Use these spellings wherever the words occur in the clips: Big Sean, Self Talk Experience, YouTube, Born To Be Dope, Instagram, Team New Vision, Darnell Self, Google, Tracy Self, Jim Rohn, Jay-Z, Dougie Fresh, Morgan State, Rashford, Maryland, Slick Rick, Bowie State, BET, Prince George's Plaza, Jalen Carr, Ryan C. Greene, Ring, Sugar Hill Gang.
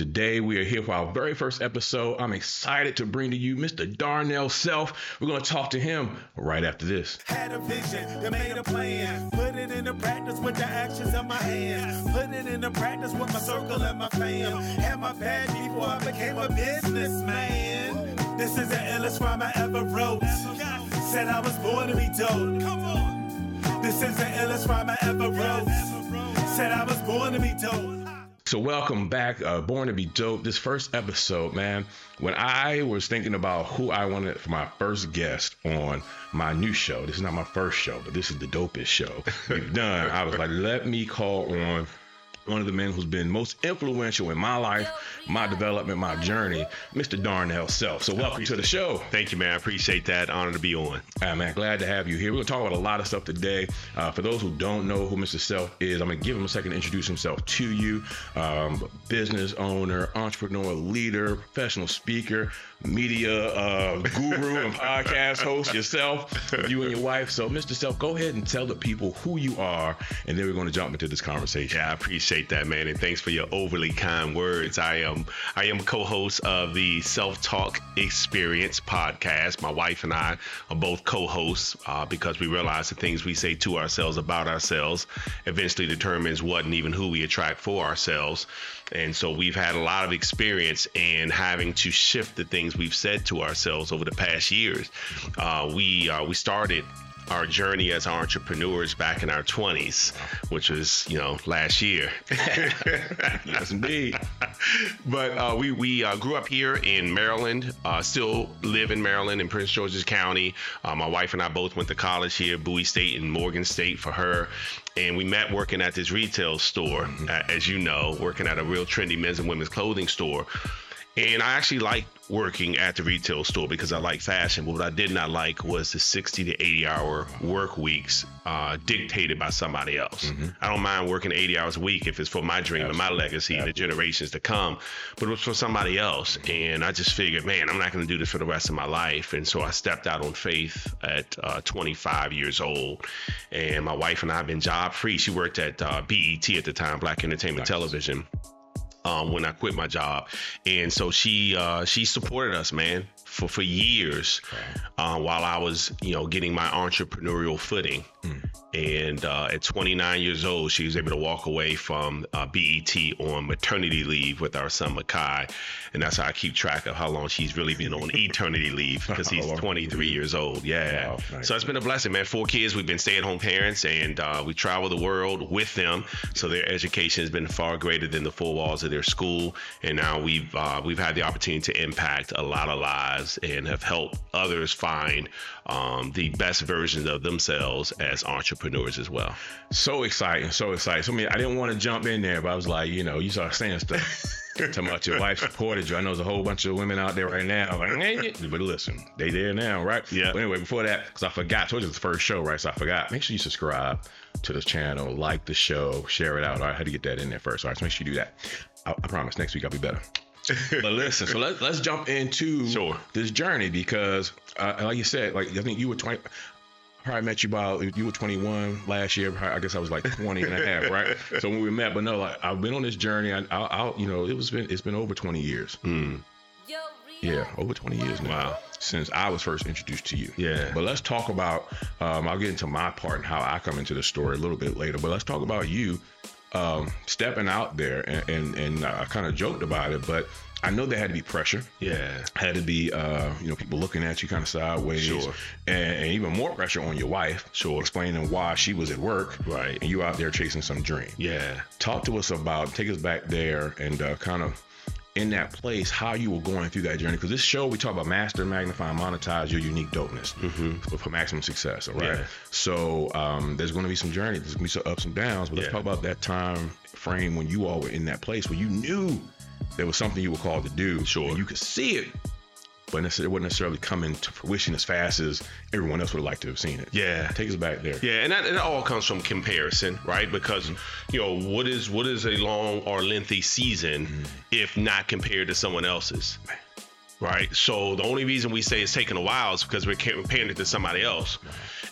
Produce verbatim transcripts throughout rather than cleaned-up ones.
Today, we are here for our very first episode. I'm excited to bring to you Mister Darnell Self. We're going to talk to him right after this. Had a vision, they made a plan. Put it into practice with the actions of my hands. Put it into practice with my circle and my fam. Had my bad before I became a businessman. This is the illest rhyme I ever wrote. Said I was born to be dope. Come on. This is the illest rhyme I ever wrote. Said I was born to be dope. So welcome back, uh, Born to Be Dope. This first episode, man, when I was thinking about who I wanted for my first guest on my new show, this is not my first show, but this is the dopest show we've done. I was like, let me call on one of the men who's been most influential in my life, my development, my journey, Mister Darnell Self. So welcome to the show. Thank you, man. I appreciate that. Honor to be on. Right, man. Glad to have you here. We're going to talk about a lot of stuff today. Uh, for those who don't know who Mister Self is, I'm going to give him a second to introduce himself to you. Um, business owner, entrepreneur, leader, professional speaker, media uh, guru and podcast host yourself, you and your wife. So Mister Self, go ahead and tell the people who you are, and then we're going to jump into this conversation. Yeah, I appreciate that, man, and thanks for your overly kind words. I am I am a co-host of the Self Talk Experience podcast. My wife and I are both co-hosts uh, because we realize the things we say to ourselves about ourselves eventually determines what and even who we attract for ourselves. And so we've had a lot of experience in having to shift the things we've said to ourselves over the past years. Uh, we uh, we started our journey as entrepreneurs back in our twenties, which was, you know, last year. Yes, indeed. But uh, we we uh, grew up here in Maryland, uh, still live in Maryland in Prince George's County. Uh, my wife and I both went to college here, Bowie State and Morgan State for her. And we met working at this retail store, mm-hmm. uh, as you know, working at a real trendy men's and women's clothing store. And I actually liked working at the retail store because I like fashion, but what I did not like was the sixty to eighty hour work weeks uh, dictated by somebody else. Mm-hmm. I don't mind working eighty hours a week if it's for my dream Absolutely. and my legacy and the generations to come, but it was for somebody else. And I just figured, man, I'm not going to do this for the rest of my life. And so I stepped out on faith at uh, twenty-five years old, and my wife and I have been job free. She worked at uh, B E T at the time, Black Entertainment nice. Television. Um, when I quit my job. And so she uh, she supported us, man, for, for years uh, while I was, you know, getting my entrepreneurial footing. Mm. And uh, at twenty-nine years old, she was able to walk away from uh, B E T on maternity leave with our son, Makai. And that's how I keep track of how long she's really been on eternity leave, because he's twenty-three years old. Yeah. Wow, nice. So it's been a blessing, man. Four kids. We've been stay-at-home parents, and uh, we travel the world with them. So their education has been far greater than the four walls of their school. And now we've uh, we've had the opportunity to impact a lot of lives and have helped others find um, the best versions of themselves as entrepreneurs. entrepreneurs as well. So exciting, so exciting. So I mean, I didn't want to jump in there, but I was like, you know, you start saying stuff. Talking about your wife supported you. I know there's a whole bunch of women out there right now. Like, but listen, they there now, right? Yeah. But anyway, before that, because I forgot, I told you it was the first show, right? So I forgot. Make sure you subscribe to the channel, like the show, share it out. All right, I had to get that in there first. All right, so make sure you do that. I, I promise next week I'll be better. But listen, so let, let's jump into sure. this journey, because uh, like you said, like I think you were twenty. Probably met you about, you were twenty-one last year. I guess I was like twenty and a half, right? So when we met, but no, like I've been on this journey. I, I, I you know, it was been, it's been over twenty years. Mm. Yeah, over twenty years now. Wow. Since I was first introduced to you. Yeah. But let's talk about, um, I'll get into my part and how I come into the story a little bit later, but let's talk about you um, stepping out there, and, and, and I kind of joked about it, but I know there had to be pressure. Yeah. Had to be, uh, you know, people looking at you kind of sideways. Sure. And, and even more pressure on your wife. Sure. Explaining why she was at work. Right. And you out there chasing some dream. Yeah. Talk to us about, take us back there and uh, kind of in that place, how you were going through that journey. Because this show, we talk about master, magnify, and monetize your unique dopeness mm-hmm. for, for maximum success. All right. Yeah. So um, there's going to be some journeys. There's going to be some ups and downs. But yeah. let's talk about that time frame when you all were in that place where you knew there was something you were called to do. Sure. You could see it, but it wouldn't necessarily come into fruition as fast as everyone else would have liked to have seen it. Yeah. Take us back there. Yeah, and that, and it all comes from comparison, right? Because, mm-hmm. you know, what is what is a long or lengthy season mm-hmm. if not compared to someone else's? right? So the only reason we say it's taking a while is because we're comparing it to somebody else.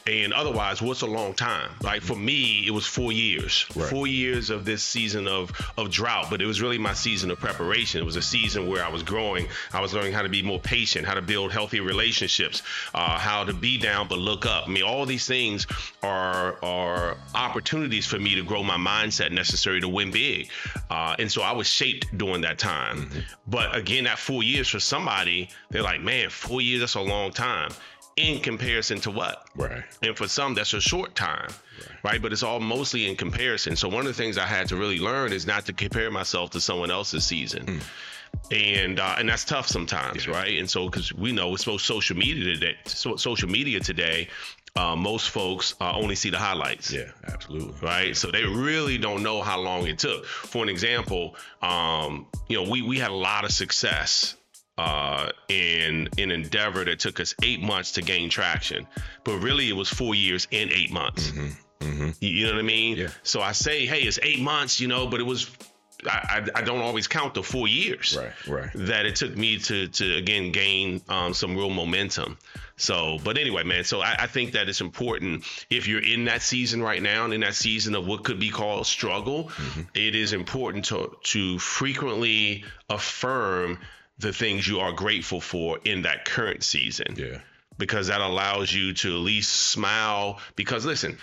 And otherwise, what's a long time? Like for me, it was four years. Right. Four years of this season of, of drought, but it was really my season of preparation. It was a season where I was growing. I was learning how to be more patient, how to build healthy relationships, uh, how to be down but look up. I mean, all these things are, are opportunities for me to grow my mindset necessary to win big. Uh, and so I was shaped during that time. Mm-hmm. But again, that four years for somebody, they're like, man, four years, that's a long time. In comparison to what? Right. And for some, that's a short time, right. right? But it's all mostly in comparison. So one of the things I had to really learn is not to compare myself to someone else's season. Mm. And uh, and that's tough sometimes, yeah. right? And so, because we know it's most social media today, so social media today, Uh, most folks uh, only see the highlights. Yeah, absolutely. Right? So they really don't know how long it took. For an example, um, you know, we, we had a lot of success uh, in an endeavor that took us eight months to gain traction. But really, it was four years and eight months. Mm-hmm. Mm-hmm. You, you know what I mean? Yeah. So I say, hey, it's eight months, you know, but it was... I, I don't always count the four years right, right. that it took me to, to again, gain um, some real momentum. So, but anyway, man, so I, I think that it's important if you're in that season right now and in that season of what could be called struggle, mm-hmm. it is important to, to frequently affirm the things you are grateful for in that current season. Yeah. Because that allows you to at least smile. Because listen,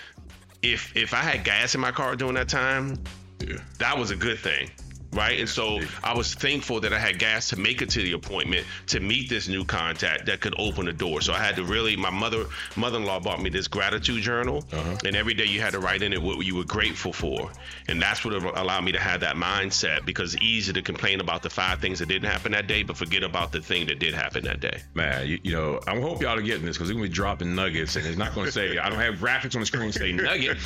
if if I had gas in my car during that time, yeah. that was a good thing, right? And so I was thankful that I had gas to make it to the appointment to meet this new contact that could open the door. So I had to really, my mother, mother-in-law bought me this gratitude journal, uh-huh. and every day you had to write in it what you were grateful for. And that's what allowed me to have that mindset, because it's easy to complain about the five things that didn't happen that day, but forget about the thing that did happen that day. Man, you, you know, I hope y'all are getting this, because we're going to be dropping nuggets, and it's not going to say, I don't have graphics on the screen say nugget.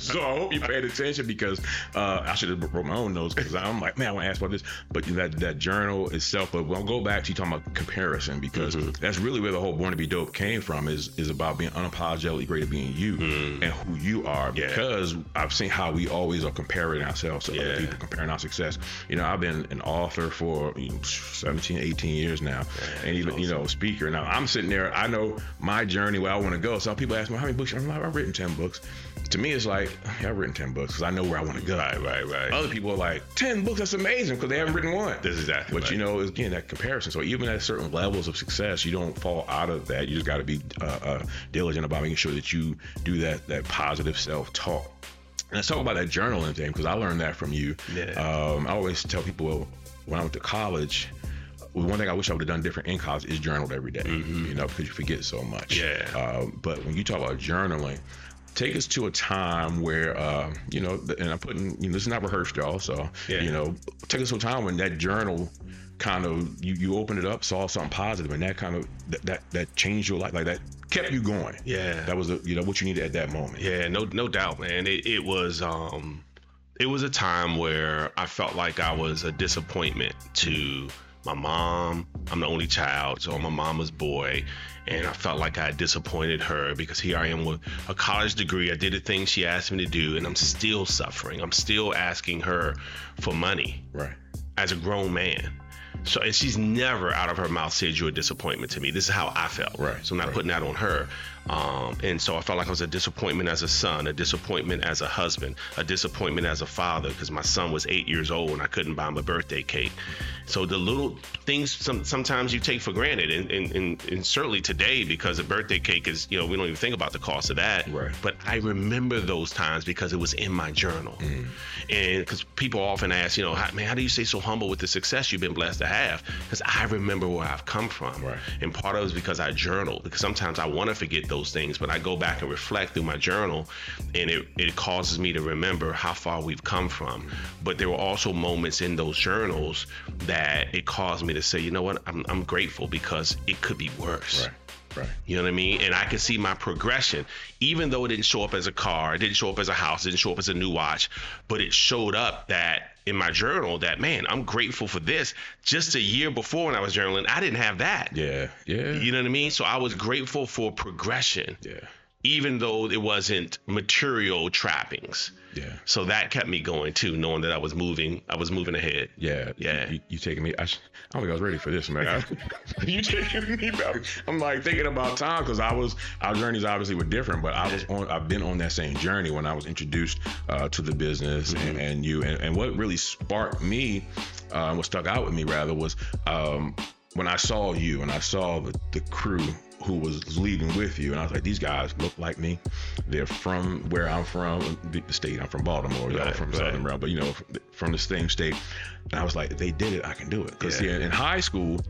So I hope you paid attention, because uh, I should have wrote my own notes, because I'm like, man, I want to ask about this, but that that journal itself. But we'll go back to you talking about comparison, because mm-hmm. that's really where the whole Born to Be Dope came from. Is is about being unapologetically great at being you mm. and who you are. Yeah. Because I've seen how we always are comparing ourselves to yeah. other people, comparing our success. You know, I've been an author for you know, seventeen, eighteen years now, yeah, and even awesome. you know, speaker. Now I'm sitting there. I know my journey where I want to go. Some people ask me how many books. I'm like, I've written ten books. To me, it's like yeah, I've written ten books because I know where I want to go. Right, right, right. Other people are like ten books. That's amazing because they haven't written one. This is exactly. But right. you know, again, that comparison. So even at certain levels of success, you don't fall out of that. You just got to be uh, uh, diligent about making sure that you do that that positive self-talk. And let's talk about that journaling thing because I learned that from you. Yeah. Um, I always tell people when I went to college. One thing I wish I would have done different in college is journaled every day. Mm-hmm. You know, because you forget so much. Yeah. Um, but when you talk about journaling. Take us to a time where, uh, you know, and I'm putting, you know, this is not rehearsed, y'all. So, yeah. you know, take us to a time when that journal kind of, you, you opened it up, saw something positive, and that kind of, that, that, that changed your life, like that kept you going. Yeah. That was, a, you know, what you needed at that moment. Yeah, no no doubt, man. It, it was, um, it was a time where I felt like I was a disappointment to my mom. I'm the only child, so I'm my mama's boy. And I felt like I had disappointed her because here I am with a college degree. I did the things she asked me to do, and I'm still suffering. I'm still asking her for money right. as a grown man. So, and she's never out of her mouth said you're a disappointment to me. This is how I felt. Right. So I'm not right. putting that on her. Um, and so I felt like I was a disappointment as a son, a disappointment as a husband, a disappointment as a father, because my son was eight years old and I couldn't buy him a birthday cake. So the little things some, sometimes you take for granted, and, and, and, and certainly today, because a birthday cake is, you know, we don't even think about the cost of that. Right. But I remember those times because it was in my journal. Mm. And because people often ask, you know, how, man, how do you stay so humble with the success you've been blessed to have? Because I remember where I've come from. Right. And part of it is because I journal, because sometimes I want to forget those things, but I go back and reflect through my journal, and it, it causes me to remember how far we've come from. But there were also moments in those journals that it caused me to say, you know what, I'm, I'm grateful because it could be worse. Right. Right. You know what I mean? And I could see my progression, even though it didn't show up as a car, it didn't show up as a house, it didn't show up as a new watch, but it showed up that in my journal that, man, I'm grateful for this. Just a year before when I was journaling, I didn't have that. Yeah, yeah. You know what I mean? So I was grateful for progression, yeah. even though it wasn't material trappings. Yeah. So that kept me going too, knowing that I was moving. I was moving ahead. Yeah. Yeah. You, you taking me? I, sh- I don't think I was ready for this, man. I, you taking me back? I'm like thinking about time because I was our journeys obviously were different, but I was on. I've been on that same journey when I was introduced uh, to the business mm-hmm. and, and you. And, and what really sparked me, uh, what stuck out with me rather, was um, when I saw you and I saw the, the crew who was leading with you, and I was like, these guys look like me. They're from where I'm from, the state. I'm from Baltimore. Y'all right, from right. Southern Maryland, but you know, from the same state. And I was like, they did it. I can do it. Because yeah. in high school,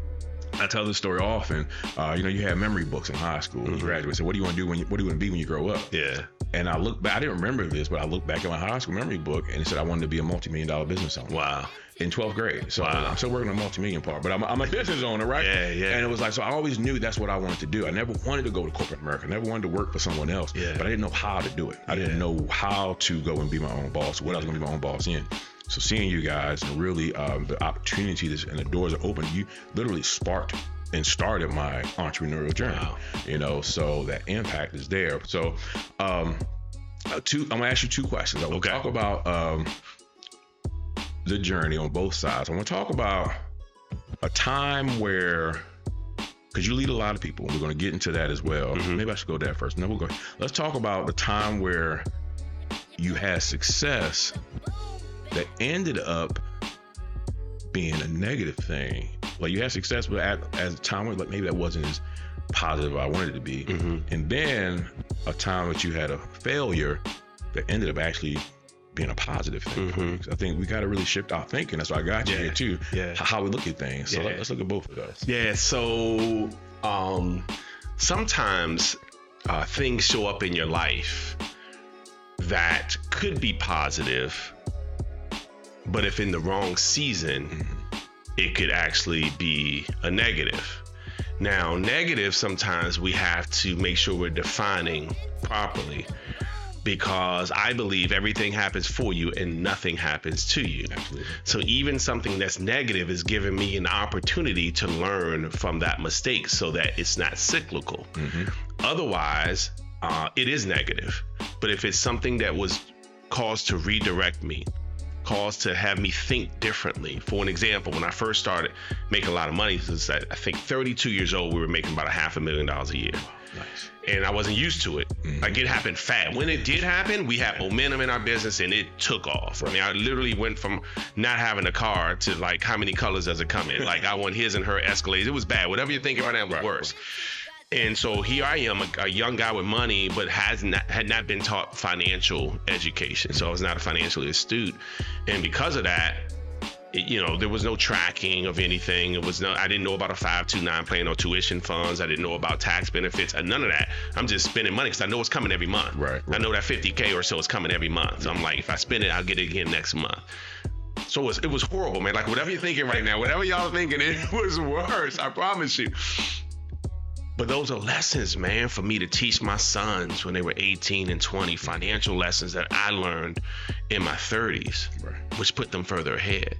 I tell this story often. Uh, you know, you had memory books in high school. Mm-hmm. You graduate. So what do you want to do when? You, what do you want to be when you grow up? Yeah. And I look back. I didn't remember this, but I looked back at my high school memory book, and it said I wanted to be a multi-million dollar business owner. Wow. In twelfth grade. So wow. I'm still working on the multi-million part, but I'm, I'm a business owner, right? Yeah, yeah. And it was like, so I always knew that's what I wanted to do. I never wanted to go to corporate America. I never wanted to work for someone else, yeah. but I didn't know how to do it. I didn't yeah. know how to go and be my own boss, what I was going to be my own boss in. So seeing you guys and really um, the opportunities and the doors that opened, you literally sparked and started my entrepreneurial journey, wow. you know, so that impact is there. So um, two, I'm going to ask you two questions. I will okay. talk about um, the journey on both sides. I want to talk about a time where, because you lead a lot of people, and we're going to get into that as well. Mm-hmm. Maybe I should go there first. No, we'll go. Let's talk about the time where you had success that ended up being a negative thing. Like you had success, but at, at a time where like maybe that wasn't as positive as I wanted it to be. Mm-hmm. And then a time that you had a failure that ended up actually being a positive thing. Mm-hmm. I think we got to really shift our thinking. That's why I got you yeah. here too. Yeah. How we look at things. So yeah. let's look at both of those. Yeah. So um, sometimes uh, things show up in your life that could be positive, but if in the wrong season, mm-hmm. it could actually be a negative. Now, negative, sometimes we have to make sure we're defining properly, because I believe everything happens for you and nothing happens to you. Absolutely. So even something that's negative is giving me an opportunity to learn from that mistake so that it's not cyclical. Mm-hmm. Otherwise, uh, it is negative. But if it's something that was caused to redirect me, cause to have me think differently. For an example, when I first started making a lot of money, since I think thirty-two years old, we were making about a half a million dollars a year. Nice. And I wasn't used to it. Mm-hmm. Like it happened fast. When it did happen, we had momentum in our business and it took off. Right. I mean, I literally went from not having a car to like, how many colors does it come in? Like I want his and her Escalades. It was bad. Whatever you're thinking right now was right. worse. And so here I am, a, a young guy with money, but has not, had not been taught financial education. So I was not a financially astute. And because of that, it, you know, there was no tracking of anything. It was no, I didn't know about a five two nine plan or tuition funds. I didn't know about tax benefits and none of that. I'm just spending money because I know it's coming every month. Right, right. I know that fifty K or so is coming every month. So I'm like, if I spend it, I'll get it again next month. So it was, it was horrible, man. Like whatever you're thinking right now, whatever y'all thinking, it was worse. I promise you. But those are lessons, man, for me to teach my sons when they were eighteen and twenty, financial lessons that I learned in my thirties, right. which put them further ahead.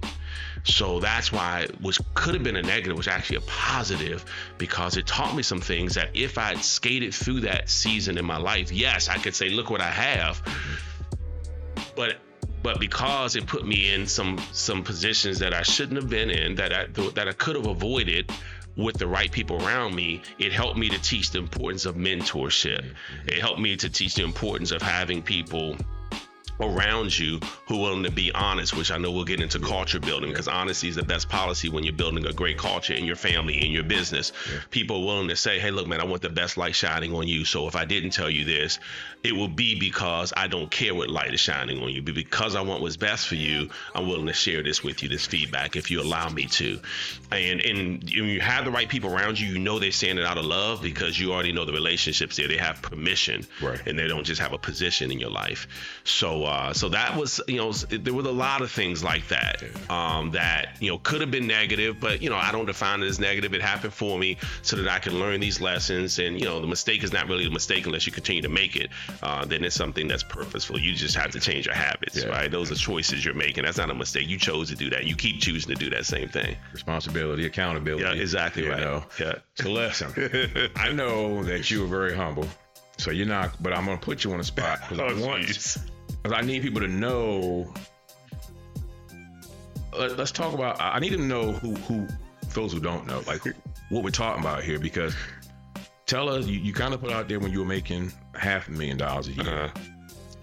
So that's why what could have been a negative was actually a positive, because it taught me some things that if I had skated through that season in my life, yes, I could say, look what I have. But But because it put me in some some positions that I shouldn't have been in, that I that I could have avoided with the right people around me, it helped me to teach the importance of mentorship. Mm-hmm. It helped me to teach the importance of having people around you who are willing to be honest, which I know we'll get into yeah. culture building, because yeah. honesty is the best policy when you're building a great culture in your family, in your business. Yeah. People are willing to say, hey, look, man, I want the best light shining on you. So if I didn't tell you this, it will be because I don't care what light is shining on you, but because I want what's best for you, I'm willing to share this with you, this feedback, if you allow me to. And, and you have the right people around you, you know they're saying it out of love because you already know the relationships there. They have permission right. and they don't just have a position in your life. So, Uh, so that was, you know, there were a lot of things like that um, that, you know, could have been negative, but, you know, I don't define it as negative. It happened for me so that I can learn these lessons. And, you know, the mistake is not really a mistake unless you continue to make it. Uh, then it's something that's purposeful. You just have to change your habits, yeah. right? Those are choices you're making. That's not a mistake. You chose to do that. You keep choosing to do that same thing. Responsibility, accountability. Yeah, exactly right. Know. Yeah. So listen, I know that you were very humble, so you're not, but I'm going to put you on the spot because oh, I want I need people to know. Let, let's talk about. I need them to know who, who those who don't know, like what we're talking about here, because tell us you, you kind of put out there when you were making half a million dollars a year. Uh-huh.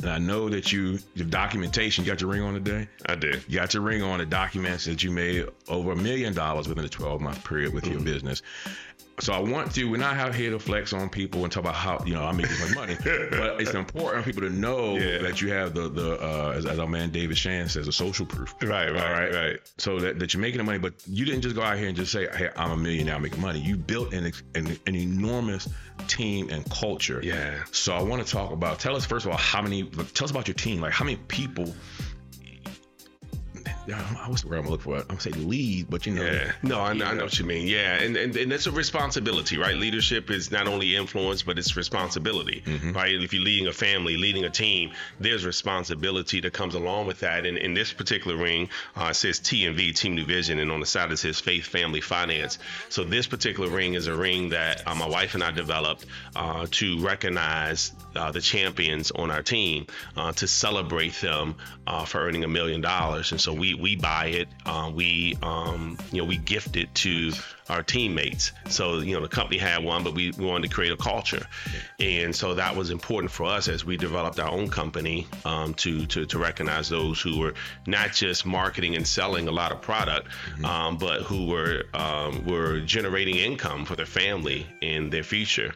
And I know that you, the documentation, you got your ring on today? I did. You got your ring on, the documents that you made over a million dollars within a twelve-month period with mm-hmm. your business. So I want to, we're not out here to flex on people and talk about how, you know, I make this much money, but it's important for people to know yeah. that you have the, the uh, as, as our man David Shands says, the social proof. Right, right, right, right. So that, that you're making the money, but you didn't just go out here and just say, hey, I'm a millionaire, I'm making money. You built an, an, an enormous team and culture. Yeah. So I want to talk about, tell us first of all, how many, tell us about your team, like how many people. I was where I'm looking for. I'm gonna say lead, but you know. Yeah. No, I know, I know what you mean. Yeah, and, and and that's a responsibility, right? Leadership is not only influence, but it's responsibility, mm-hmm. right? If you're leading a family, leading a team, there's responsibility that comes along with that. And in this particular ring, uh, it says T N V, Team New Vision, and on the side it says Faith, Family, Finance. So this particular ring is a ring that uh, my wife and I developed uh, to recognize uh, the champions on our team, uh, to celebrate them uh, for earning a million dollars, and so we. We buy it. Uh, we, um, you know, we gift it to our teammates. So, you know, the company had one, but we, we wanted to create a culture, and so that was important for us as we developed our own company um, to, to to recognize those who were not just marketing and selling a lot of product, mm-hmm. um, but who were um, were generating income for their family and their future.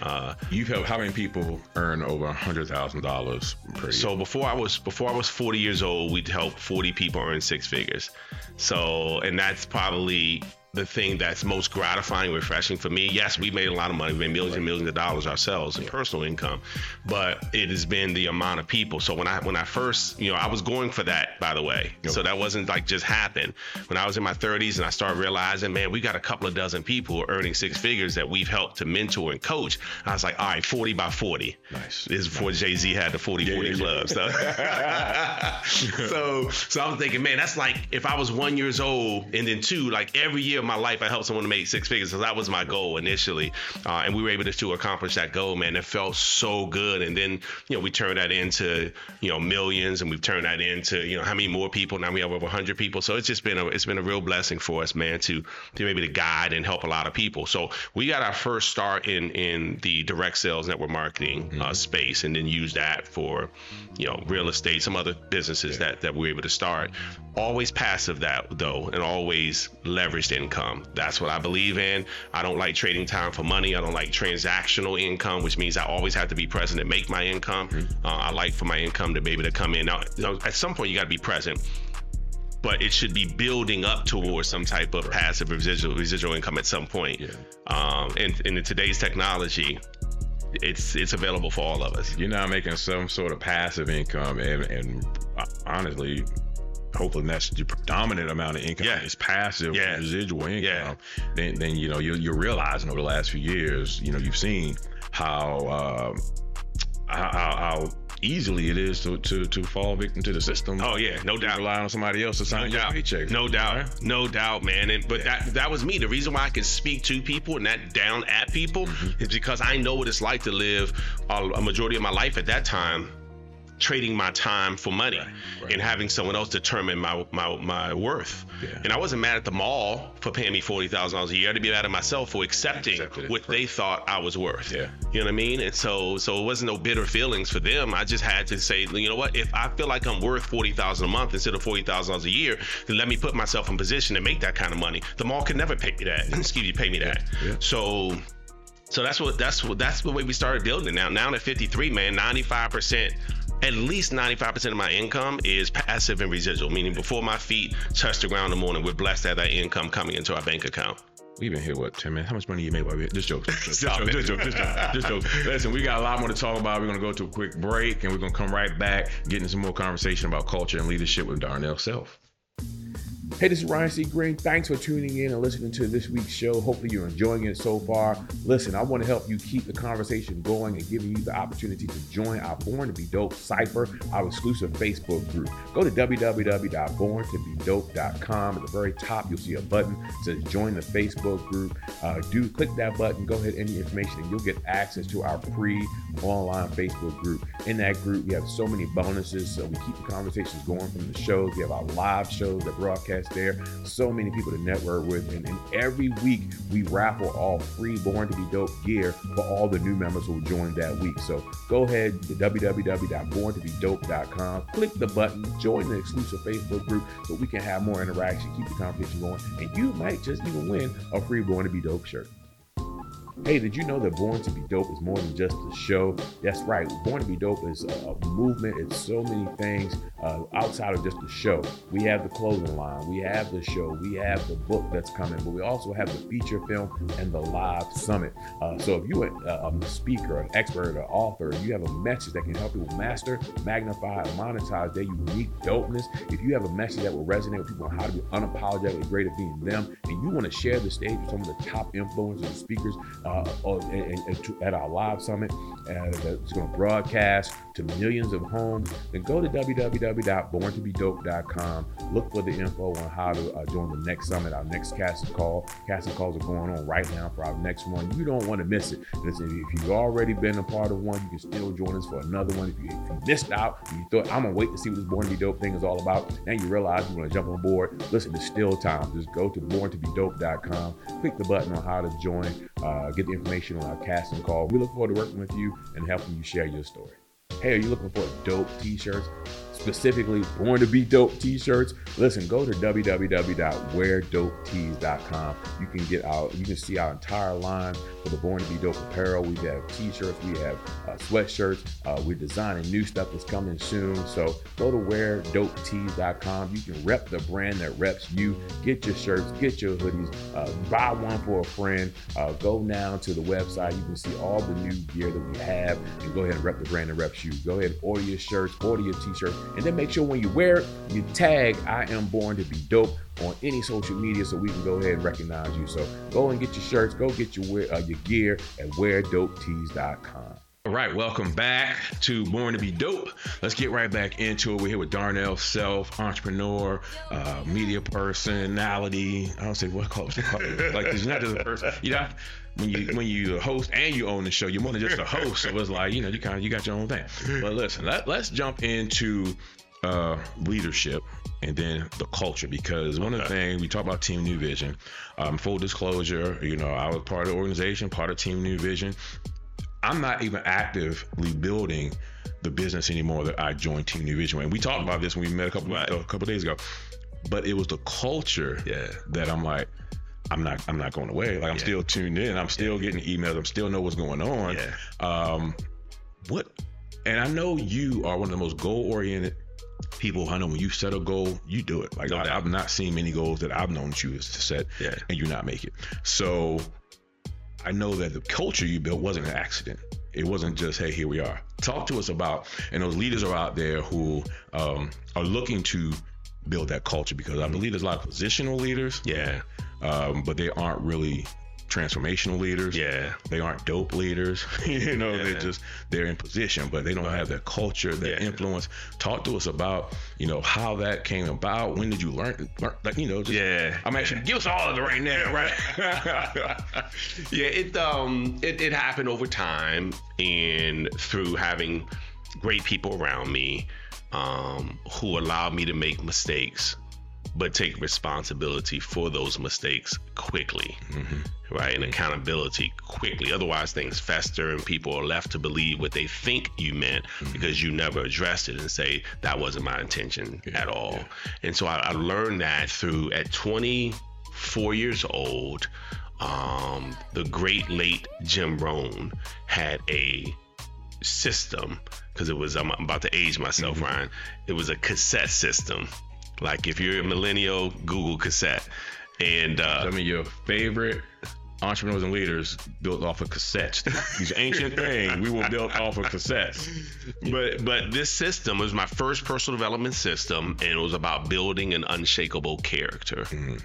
Uh, You've helped how many people earn over a hundred thousand dollars per year? So before I was before I was forty years old, we'd helped forty people earn six figures. So, and that's probably the thing that's most gratifying, refreshing for me. Yes, we made a lot of money. We made millions and millions of dollars ourselves in yeah. personal income, but it has been the amount of people. So when I when I first, you know, I was going for that, by the way. Yep. So that wasn't like just happen. When I was in my thirties and I started realizing, man, we got a couple of dozen people earning six figures that we've helped to mentor and coach. I was like, all right, forty by forty. Nice. This is before nice. Jay-Z had the forty forty yeah, club. Yeah. So. so, so I'm thinking, man, that's like if I was one years old and then two, like every year my life I helped someone to make six figures. So that was my goal initially, uh, and we were able to, to accomplish that goal, man. It felt so good. And then, you know, we turned that into, you know, millions, and we've turned that into, you know, how many more people now? We have over one hundred people. So it's just been a, it's been a real blessing for us, man, to to maybe to guide and help a lot of people. So we got our first start in in the direct sales network marketing mm-hmm. uh, space, and then use that for, you know, real estate, some other businesses yeah. that that we were able to start. Always passive that though, and always leveraged income. That's what I believe in. I don't like trading time for money. I don't like transactional income, which means I always have to be present to make my income. Mm-hmm. Uh, I like for my income to be able to come in. Now, at some point, you got to be present, but it should be building up towards some type of right. passive residual residual income at some point. Yeah. Um, and, and in today's technology, it's it's available for all of us. You're now making some sort of passive income, and, and honestly, hopefully that's the predominant amount of income yeah. is passive yeah. residual income. Yeah. Then, then you know you're, you're realizing over the last few years, you know, you've seen how um, how, how easily it is to, to to fall victim to the system. Oh yeah, no doubt. Relying on somebody else to sign your paycheck. No doubt, right? no doubt, man. And but yeah. that that was me. The reason why I can speak to people and not down at people mm-hmm. is because I know what it's like to live a majority of my life at that time trading my time for money right, right. and having someone else determine my my, my worth. Yeah. And I wasn't mad at the mall for paying me forty thousand dollars a year. To be mad at myself for accepting what they thought I was worth. Yeah. You know what I mean? And so so it wasn't no bitter feelings for them. I just had to say, you know what? If I feel like I'm worth forty thousand dollars a month instead of forty thousand dollars a year, then let me put myself in position to make that kind of money. The mall could never pay me that. Excuse me, pay me that. Yeah. Yeah. So so that's what that's what that's the way we started building. Now now at fifty-three, man, ninety-five percent at least ninety-five percent of my income is passive and residual, meaning before my feet touch the ground in the morning, we're blessed to have that income coming into our bank account. We've been here, what, ten minutes? How much money you made while we're here? Just joking. Just joking. Just joking. Just joking. Listen, we got a lot more to talk about. We're going to go to a quick break, and we're going to come right back, getting some more conversation about culture and leadership with Darnell Self. Hey, this is Ryan C. Greene. Thanks for tuning in and listening to this week's show. Hopefully you're enjoying it so far. Listen, I want to help you keep the conversation going and giving you the opportunity to join our Born To Be Dope Cypher, our exclusive Facebook group. Go to w w w dot born to be dope dot com. At the very top, you'll see a button that says join the Facebook group. Uh, do click that button. Go ahead and the information and you'll get access to our pre-online Facebook group. In that group, we have so many bonuses. So we keep the conversations going from the shows. We have our live shows that broadcast there. So many people to network with. And, and every week we raffle all free Born to Be Dope gear for all the new members who join that week. So go ahead to w w w dot born to be dope dot com. Click the button, join the exclusive Facebook group so we can have more interaction, keep the conversation going, and you might just even win a free Born to Be Dope shirt. Hey, did you know that Born to Be Dope is more than just a show? That's right. Born to Be Dope is a, a movement. It's so many things uh, outside of just the show. We have the clothing line. We have the show. We have the book that's coming. But we also have the feature film and the live summit. Uh, so if you're a, a speaker, an expert, an author, if you have a message that can help people master, magnify, and monetize their unique dopeness, if you have a message that will resonate with people on how to be unapologetically great at being them, and you want to share the stage with some of the top influencers and speakers, Uh, or, and, and to, at our live summit that's uh, going to broadcast to millions of homes, then go to w w w dot born to be dope dot com. Look for the info on how to uh, join the next summit. Our next casting call. Casting calls are going on right now for our next one. You don't want to miss it. Listen, if you've already been a part of one, you can still join us for another one. If you, if you missed out, you thought, I'm going to wait to see what this Born to Be Dope thing is all about. Now you realize you want to jump on board. Listen, there's still time. Just go to born to be dope dot com. Click the button on how to join. Uh, get the information on our casting call. We look forward to working with you and helping you share your story. Hey, are you looking for dope t-shirts? Specifically, Born to Be Dope t-shirts. Listen, go to w w w dot wear dope tees dot com. You can get our, you can see our entire line for the Born to Be Dope apparel. We have t-shirts, we have uh, sweatshirts. Uh, we're designing new stuff that's coming soon. So go to wear dope tees dot com. You can rep the brand that reps you. Get your shirts, get your hoodies, uh, buy one for a friend. Uh, go now to the website. You can see all the new gear that we have and go ahead and rep the brand that reps you. Go ahead and order your shirts, order your t-shirts. And then make sure when you wear it, you tag I Am Born to Be Dope on any social media so we can go ahead and recognize you. So go and get your shirts, go get your wear, uh, your gear at wear dope tees dot com. All right, welcome back to Born to Be Dope. Let's get right back into it. We're here with Darnell Self, entrepreneur, uh, media personality. I don't say what call it. Like, you're not just a person. You know, when you when you host and you own the show, you're more than just a host. So it's like, you know, you kind of you got your own thing. But listen, let, let's jump into uh, leadership and then the culture, because one okay. of the things we talk about Team New Vision. Um, full disclosure, you know, I was part of the organization, part of Team New Vision. I'm not even actively building the business anymore that I joined Team New Vision. And we talked about this when we met a couple right. a couple of days ago, but it was the culture yeah. that I'm like, I'm not, I'm not going away. Like I'm yeah. still tuned in. I'm still yeah. getting emails. I'm still know what's going on. Yeah. Um, what? And I know you are one of the most goal-oriented people. I know when you set a goal, you do it. Like no I, I've not seen many goals that I've known you to set yeah. and you not make it. So I know that the culture you built wasn't an accident. It wasn't just, hey, here we are. Talk to us about, and those leaders are out there who um, are looking to build that culture, because I believe there's a lot of positional leaders, yeah, um, but they aren't really transformational leaders. Yeah. They aren't dope leaders. you know, yeah. they're just, they're in position, but they don't have that culture, that yeah. influence. Talk to us about, you know, how that came about. When did you learn, learn like, you know, just, yeah. I'm actually, give us all of it right now, right? yeah, it, um, it, it happened over time and through having great people around me um, who allowed me to make mistakes, but take responsibility for those mistakes quickly, mm-hmm. right? And accountability quickly. Otherwise things fester and people are left to believe what they think you meant mm-hmm. because you never addressed it and say, that wasn't my intention yeah. at all. Yeah. And so I, I learned that through, at twenty-four years old, um, the great late Jim Rohn had a system, because it was, I'm about to age myself, mm-hmm. Ryan. It was a cassette system. Like if you're a millennial, Google cassette. And uh, some of your favorite entrepreneurs and leaders built off of cassettes. These ancient things, we were built off of cassettes. But but this system was my first personal development system, and it was about building an unshakable character. Mm-hmm.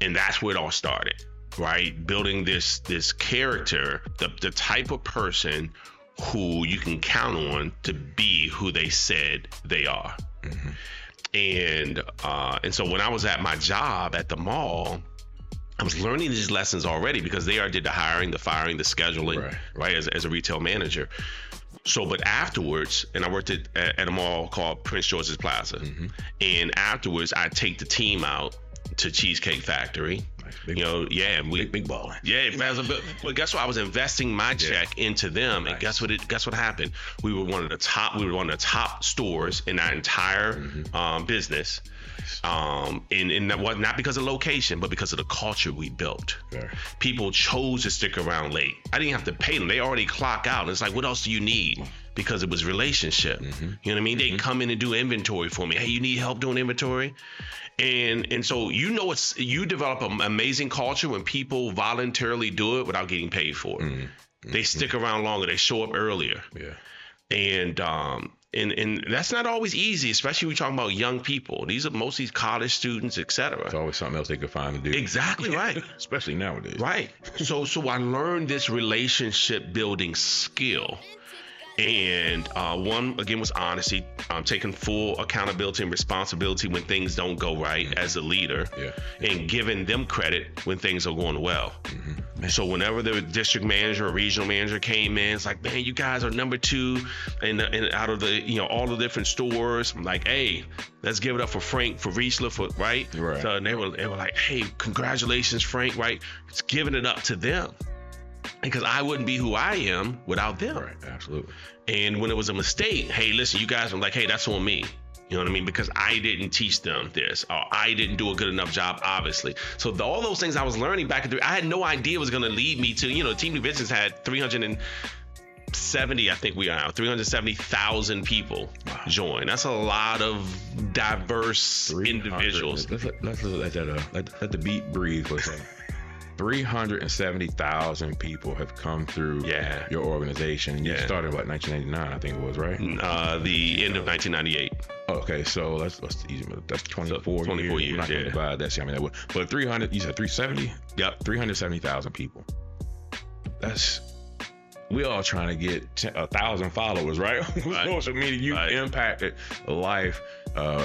And that's where it all started, right? Building this this character, the the type of person who you can count on to be who they said they are. Mm-hmm. And uh, and so when I was at my job at the mall, I was learning these lessons already because they already did the hiring, the firing, the scheduling, right, right as, as a retail manager. So, but afterwards, and I worked at, at a mall called Prince George's Plaza. Mm-hmm. And afterwards, I take the team out to Cheesecake Factory. Big, you know, yeah, we big, big ball. Yeah, well, guess what? I was investing my check yeah. into them, nice. and guess what? It, guess what happened? We were one of the top. We were one of the top stores in our entire mm-hmm. um, business, nice. um, and and that was not because of location, but because of the culture we built. Fair. People chose to stick around late. I didn't have to pay them; they already clock out. And it's like, what else do you need? Because it was relationship. Mm-hmm. You know what I mean? Mm-hmm. They come in and do inventory for me. Hey, you need help doing inventory? And and so, you know, it's you develop an amazing culture when people voluntarily do it without getting paid for it. Mm-hmm. They stick around longer. They show up earlier. Yeah. And um and and that's not always easy, especially when we're talking about young people. These are mostly college students, et cetera. There's always something else they could find to do. Exactly right. Especially nowadays. Right. So so I learned this relationship building skill. And uh, one, again, was honesty, um, taking full accountability and responsibility when things don't go right mm-hmm. as a leader yeah. and giving them credit when things are going well. Mm-hmm. So whenever the district manager or regional manager came in, it's like, man, you guys are number two and out of the, you know, all the different stores. I'm like, hey, let's give it up for Frank, for Riesler, for right. right. So and they were, they were like, hey, congratulations, Frank, right? It's giving it up to them. Because I wouldn't be who I am without them. Right, absolutely. And when it was a mistake, hey, listen, you guys were like, hey, that's on me. You know what I mean? Because I didn't teach them this, or I didn't do a good enough job, obviously. So the, all those things I was learning back at the, I had no idea it was going to lead me to, you know, Team New Vision's had three hundred seventy, I think we are now, three hundred seventy thousand people wow. join. That's a lot of diverse individuals. Let's, let, let's let that uh, let, let the beat breathe for a second. three hundred seventy thousand people have come through yeah. your organization. And you yeah. started about nineteen ninety-nine, I think it was, right? Uh, the end of nineteen ninety-eight. Okay, so that's that's easy. That's twenty-four, so twenty-four years. years. I'm not yeah. gonna divide that. See, I mean, that would. But three hundred. You said three seventy. Yep. three hundred seventy thousand people. That's. We all trying to get ten, a thousand followers, right? right. Social media. You right. impacted life uh,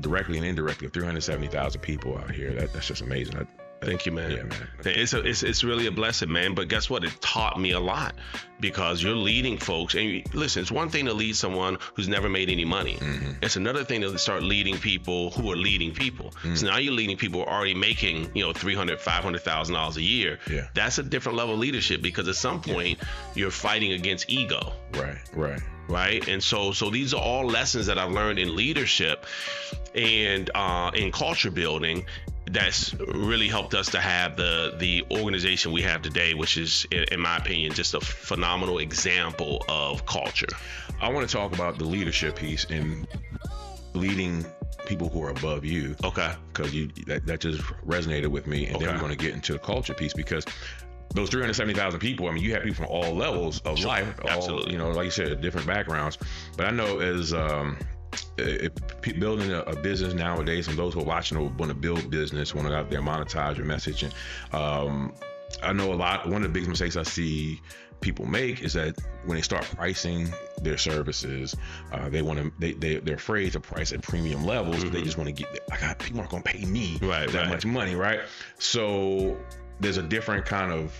directly and indirectly of three hundred seventy thousand people out here. That, that's just amazing. I, Thank you, man. Yeah, man. It's, a, it's it's really a blessing, man. But guess what? It taught me a lot because you're leading folks. And you, listen, it's one thing to lead someone who's never made any money. Mm-hmm. It's another thing to start leading people who are leading people. Mm-hmm. So now you're leading people who are already making, you know, three hundred thousand dollars, five hundred thousand dollars a year. Yeah. That's a different level of leadership because at some point yeah. you're fighting against ego. Right, right. Right. And so so these are all lessons that I've learned in leadership and uh, in culture building. That's really helped us to have the the organization we have today, which is, in my opinion, just a phenomenal example of culture. I want to talk about the leadership piece and leading people who are above you. Okay. Because you that, that just resonated with me. And okay. then we're going to get into the culture piece because those three hundred seventy thousand people, I mean, you have people from all levels of sure. life. All, absolutely. You know, like you said, different backgrounds. But I know as... Um, It, building a, a business nowadays, and those who are watching will want to build business, want to out there monetize your message. And um, I know a lot. One of the biggest mistakes I see people make is that when they start pricing their services, uh, they want to they, they they're afraid to price at premium levels. Mm-hmm. They just want to get. I got people aren't going to pay me right, that right. much money, right? So there's a different kind of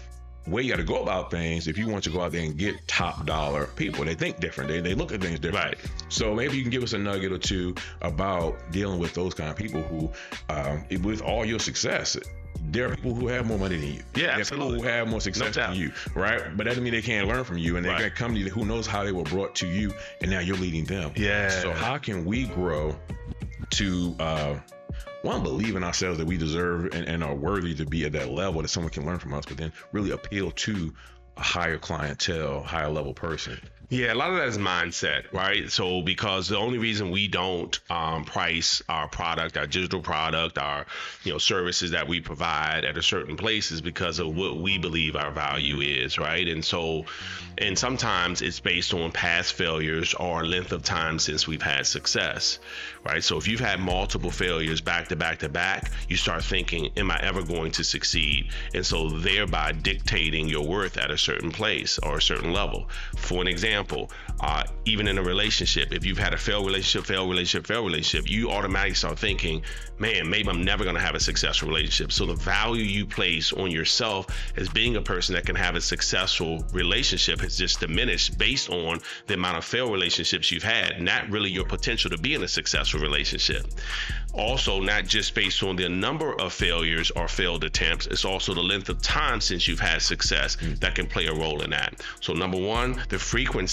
way you got to go about things if you want to go out there and get top dollar people. They think different. They they look at things different. Right. So maybe you can give us a nugget or two about dealing with those kind of people who, um, with all your success, there are people who have more money than you. Yeah, there absolutely. People who have more success no than you, right? But that doesn't mean they can't learn from you, and they're right. going to come to you. Who knows how they were brought to you, and now you're leading them. Yeah. So how can we grow to... Uh, One, believe in ourselves that we deserve and, and are worthy to be at that level that someone can learn from us, but then really appeal to a higher clientele, higher level person. Yeah, a lot of that is mindset, right? So because the only reason we don't um, price our product, our digital product, our you know services that we provide at a certain place is because of what we believe our value is, right? And so, and sometimes it's based on past failures or length of time since we've had success, right? So if you've had multiple failures back to back to back, you start thinking, am I ever going to succeed? And so thereby dictating your worth at a certain place or a certain level. For an example, Uh, even in a relationship, if you've had a failed relationship, failed relationship, failed relationship, you automatically start thinking, man, maybe I'm never going to have a successful relationship. So the value you place on yourself as being a person that can have a successful relationship has just diminished based on the amount of failed relationships you've had, not really your potential to be in a successful relationship. Also, not just based on the number of failures or failed attempts, it's also the length of time since you've had success that can play a role in that. So number one, the frequency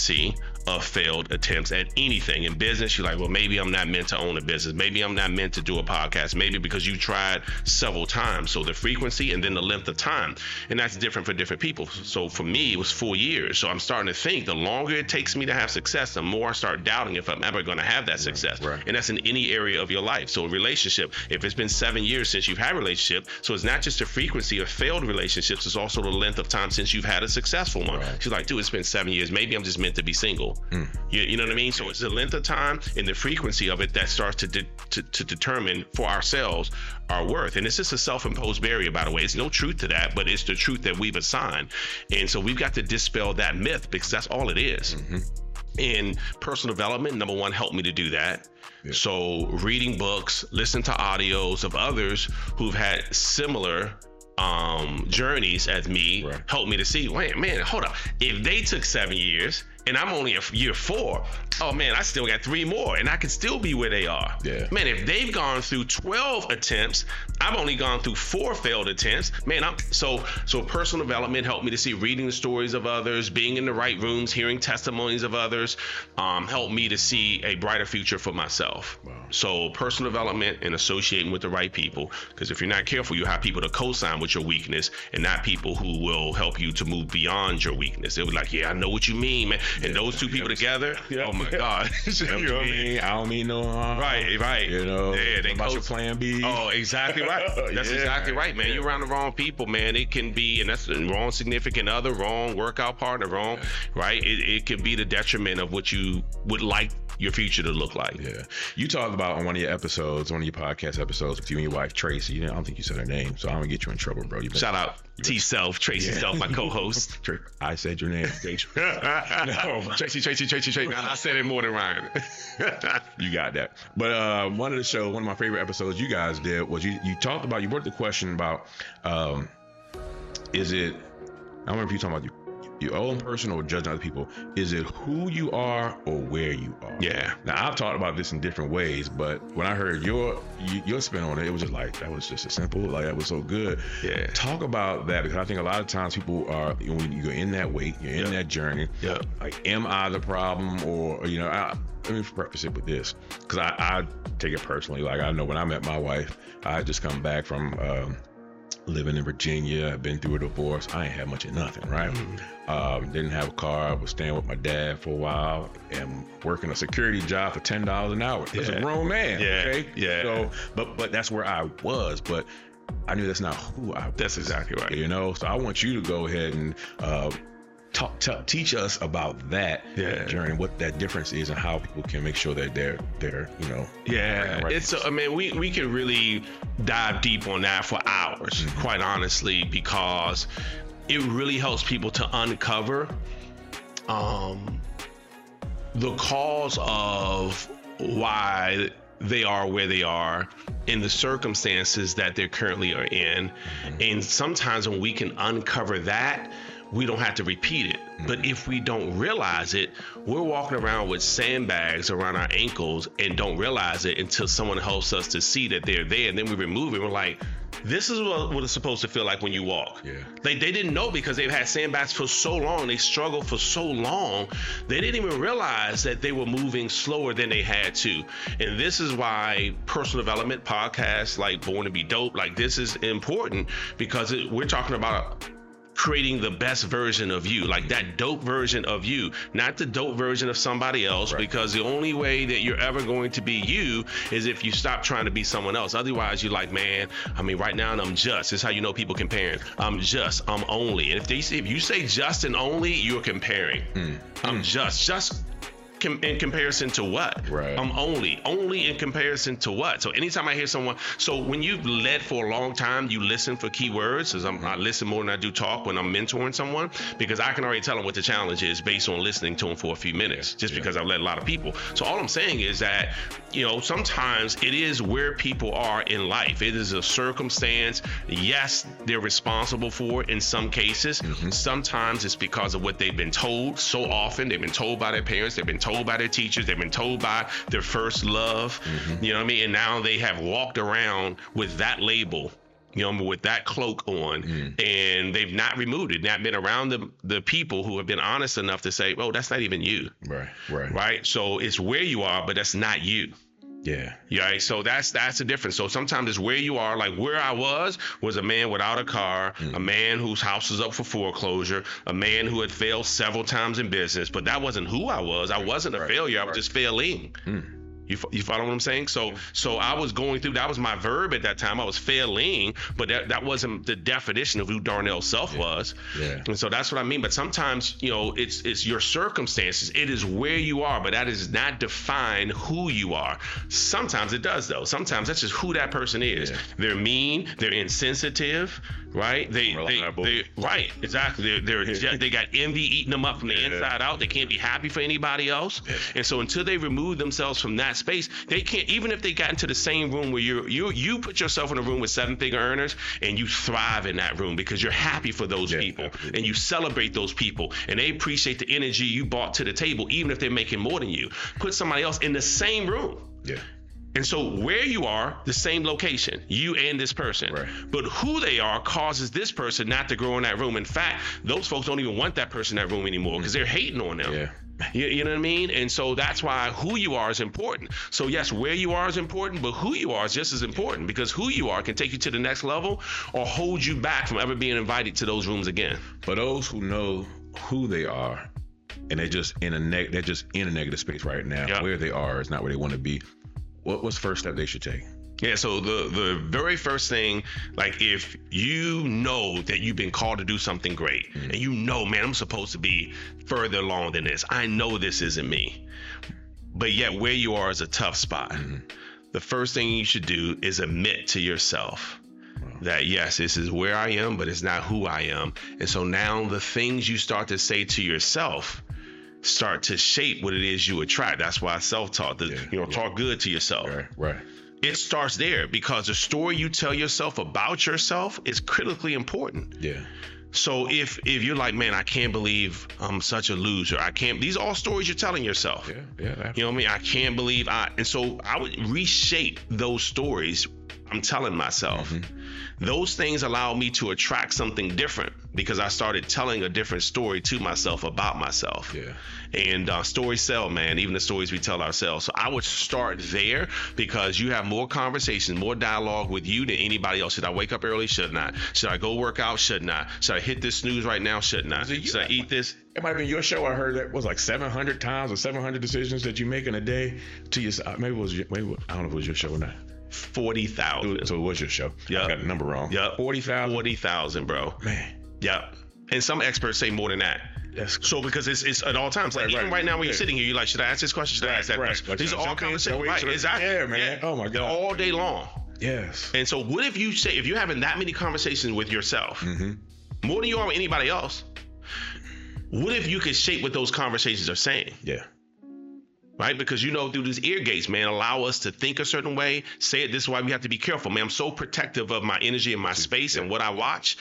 of failed attempts at anything. In business, you're like, well, maybe I'm not meant to own a business. Maybe I'm not meant to do a podcast. Maybe because you tried several times. So the frequency and then the length of time. And that's different for different people. So for me, it was four years. So I'm starting to think the longer it takes me to have success, the more I start doubting if I'm ever going to have that success. Right, right. And that's in any area of your life. So a relationship, if it's been seven years since you've had a relationship, so it's not just the frequency of failed relationships, it's also the length of time since you've had a successful one. Right. She's like, dude, it's been seven years. Maybe I'm just meant to be single. Mm. You, you know what I mean? So it's the length of time and the frequency of it that starts to, de- to, to determine for ourselves our worth. And it's just a self-imposed barrier, by the way. It's no truth to that, but it's the truth that we've assigned. And so we've got to dispel that myth because that's all it is. Mm-hmm. In personal development, number one, helped me to do that. Yeah. So reading books, listen to audios of others who've had similar um, journeys as me, right, helped me to see, wait, man, hold up. If they took seven years, and I'm only a year four, oh man, I still got three more and I could still be where they are. Yeah. Man, if they've gone through twelve attempts, I've only gone through four failed attempts. Man, I'm so so personal development helped me to see reading the stories of others, being in the right rooms, hearing testimonies of others, um, helped me to see a brighter future for myself. Wow. So personal development and associating with the right people, because if you're not careful, you have people to co-sign with your weakness and not people who will help you to move beyond your weakness. They'll be like, yeah, I know what you mean, man. And yeah, those two people together, yeah. Oh my God. You know what I mean? I don't mean no harm. Right, right. You know, yeah, they about your plan B. Oh, exactly right. That's yeah, exactly right, man. Yeah. You're around the wrong people, man. It can be, and that's the wrong significant other, wrong workout partner, wrong, yeah, right? It, it could be the detriment of what you would like your future to look like. Yeah. You talked about on one of your episodes, one of your podcast episodes with you and your wife, Tracy. I don't think you said her name, so I'm gonna get you in trouble, bro. You Shout out T Self, Tracy yeah. Self, my co-host. I said your name. No, Tracy, Tracy, Tracy, Tracy. I said it more than Ryan. You got that. But uh, one of the show, one of my favorite episodes you guys did was you, you talked about, you brought the question about, um, is it, I don't remember if you talking about you, your own person or judging other people, is it who you are or where you are? Yeah. Now I've talked about this in different ways, but when I heard your your spin on it, it was just like, that was just a simple, like that was so good. Yeah. Talk about that, because I think a lot of times people are, when you're in that weight, you're in yep. that journey. Yeah. Like, am I the problem? Or, you know, I, let me preface it with this, because I, I take it personally. Like, I know when I met my wife, I just come back from um, living in Virginia. I've been through a divorce. I ain't had much of nothing, right? Mm-hmm. Um, didn't have a car. I was staying with my dad for a while and working a security job for ten dollars an hour. That's yeah. a grown man, yeah. okay? Yeah. So, but but that's where I was, but I knew that's not who I was. That's exactly right. You know, so I want you to go ahead and uh, talk, t- teach us about that yeah. journey, what that difference is and how people can make sure that they're, they're you know. Yeah, right it's, a, I mean, we, we can really dive deep on that for hours, mm-hmm. quite honestly, because it really helps people to uncover um, the cause of why they are where they are in the circumstances that they currently are in. Mm-hmm. And sometimes when we can uncover that, we don't have to repeat it. Mm-hmm. But if we don't realize it, we're walking around with sandbags around our ankles and don't realize it until someone helps us to see that they're there. And then we remove it. We're like, this is what, what it's supposed to feel like when you walk. Yeah. Like they didn't know because they've had sandbags for so long. They struggled for so long. They didn't even realize that they were moving slower than they had to. And this is why personal development podcasts like Born To Be Dope, like this is important because it, we're talking about creating the best version of you, like that dope version of you, not the dope version of somebody else, right? Because the only way that you're ever going to be you is if you stop trying to be someone else. Otherwise, you're like, man, I mean, right now I'm just. It's how you know people comparing. I'm just, I'm only. And if they say, if you say just and only, you're comparing. Mm. I'm mm. just, just. Com- in comparison to what? Right. I'm only, only in comparison to what? So anytime I hear someone, so when you've led for a long time, you listen for keywords. As I'm, I listen more than I do talk when I'm mentoring someone, because I can already tell them what the challenge is based on listening to them for a few minutes, just yeah. because I've led a lot of people. So all I'm saying is that, you know, sometimes it is where people are in life. It is a circumstance. Yes, they're responsible for it in some cases. Mm-hmm. Sometimes it's because of what they've been told. So often they've been told by their parents, they've been told by their teachers, they've been told by their first love, mm-hmm. you know what I mean? And now they have walked around with that label, you know, with that cloak on, mm. and they've not removed it, not been around the, the people who have been honest enough to say, oh, that's not even you. Right, right. Right? So it's where you are, but that's not you. Yeah. Yeah. So that's that's the difference. So sometimes it's where you are. Like where I was was a man without a car, mm. a man whose house was up for foreclosure, a man who had failed several times in business. But that wasn't who I was. I wasn't a right. failure. I was just failing. Mm. You you follow what I'm saying? So so I was going through. That was my verb at that time. I was failing, but that, that wasn't the definition of who Darnell Self yeah. was. Yeah. And so that's what I mean. But sometimes, you know, it's it's your circumstances. It is where you are, but that does not define who you are. Sometimes it does, though. Sometimes that's just who that person is. Yeah. They're mean. They're insensitive. Right? They, they, they right. Exactly. They're, they're they got envy eating them up from the yeah. inside out. They can't be happy for anybody else. Yeah. And so until they remove themselves from that space, they can't. Even if they got into the same room where you you you put yourself in a room with seven figure earners and you thrive in that room because you're happy for those yeah, people absolutely. And you celebrate those people and they appreciate the energy you brought to the table, even if they're making more than you. Put somebody else in the same room. Yeah. And so where you are, the same location, you and this person, right. but who they are causes this person not to grow in that room. In fact, those folks don't even want that person in that room anymore because they're hating on them. Yeah. You, you know what I mean? And so that's why who you are is important. So yes, where you are is important, but who you are is just as important because who you are can take you to the next level or hold you back from ever being invited to those rooms again. For those who know who they are and they're just in a neg- they're just in a negative space right now, yep. where they are is not where they want to be. What was the first step they should take? Yeah, so the, the very first thing, like if you know that you've been called to do something great mm-hmm. and you know, man, I'm supposed to be further along than this. I know this isn't me, but yet where you are is a tough spot. Mm-hmm. The first thing you should do is admit to yourself that yes, this is where I am, but it's not who I am. And so now the things you start to say to yourself start to shape what it is you attract. That's why I self-taught, the, yeah, you know, yeah. talk good to yourself. Right, right. It starts there because the story you tell yourself about yourself is critically important. Yeah. So if if you're like, man, I can't believe I'm such a loser. I can't. These are all stories you're telling yourself. Yeah, yeah. Absolutely. You know what I mean? I can't believe I. And so I would reshape those stories I'm telling myself. Mm-hmm. Those things allowed me to attract something different because I started telling a different story to myself about myself. Yeah. And uh, stories sell, man, even the stories we tell ourselves. So I would start there because you have more conversations, more dialogue with you than anybody else. Should I wake up early? Shouldn't I? Should I go work out? Shouldn't I? Should I hit this snooze right now? Shouldn't I? So Should I eat this? It might have been your show. I heard that was like seven hundred times or seven hundred decisions that you make in a day to yourself. Maybe it was, maybe, I don't know if it was your show or not. forty thousand. So it was your show. Yeah. I got the number wrong. Yeah. forty thousand. forty thousand, bro. Man. Yeah. And some experts say more than that. That's cool. So because it's it's at all times. Like right, even right, right now when you're yeah. sitting here, you're like, should I ask this question? Should right, I ask that right. question? Like, These are all conversations. Right. Exactly. Yeah, man. Yeah. Oh my God. They're all day long. Yes. And so what if you say, if you're having that many conversations with yourself, mm-hmm. more than you are with anybody else, what if you could shape what those conversations are saying? Yeah. Right? Because, you know, through these ear gates, man, allow us to think a certain way, say it this way. We have to be careful, man. I'm so protective of my energy and my space yeah. and what I watch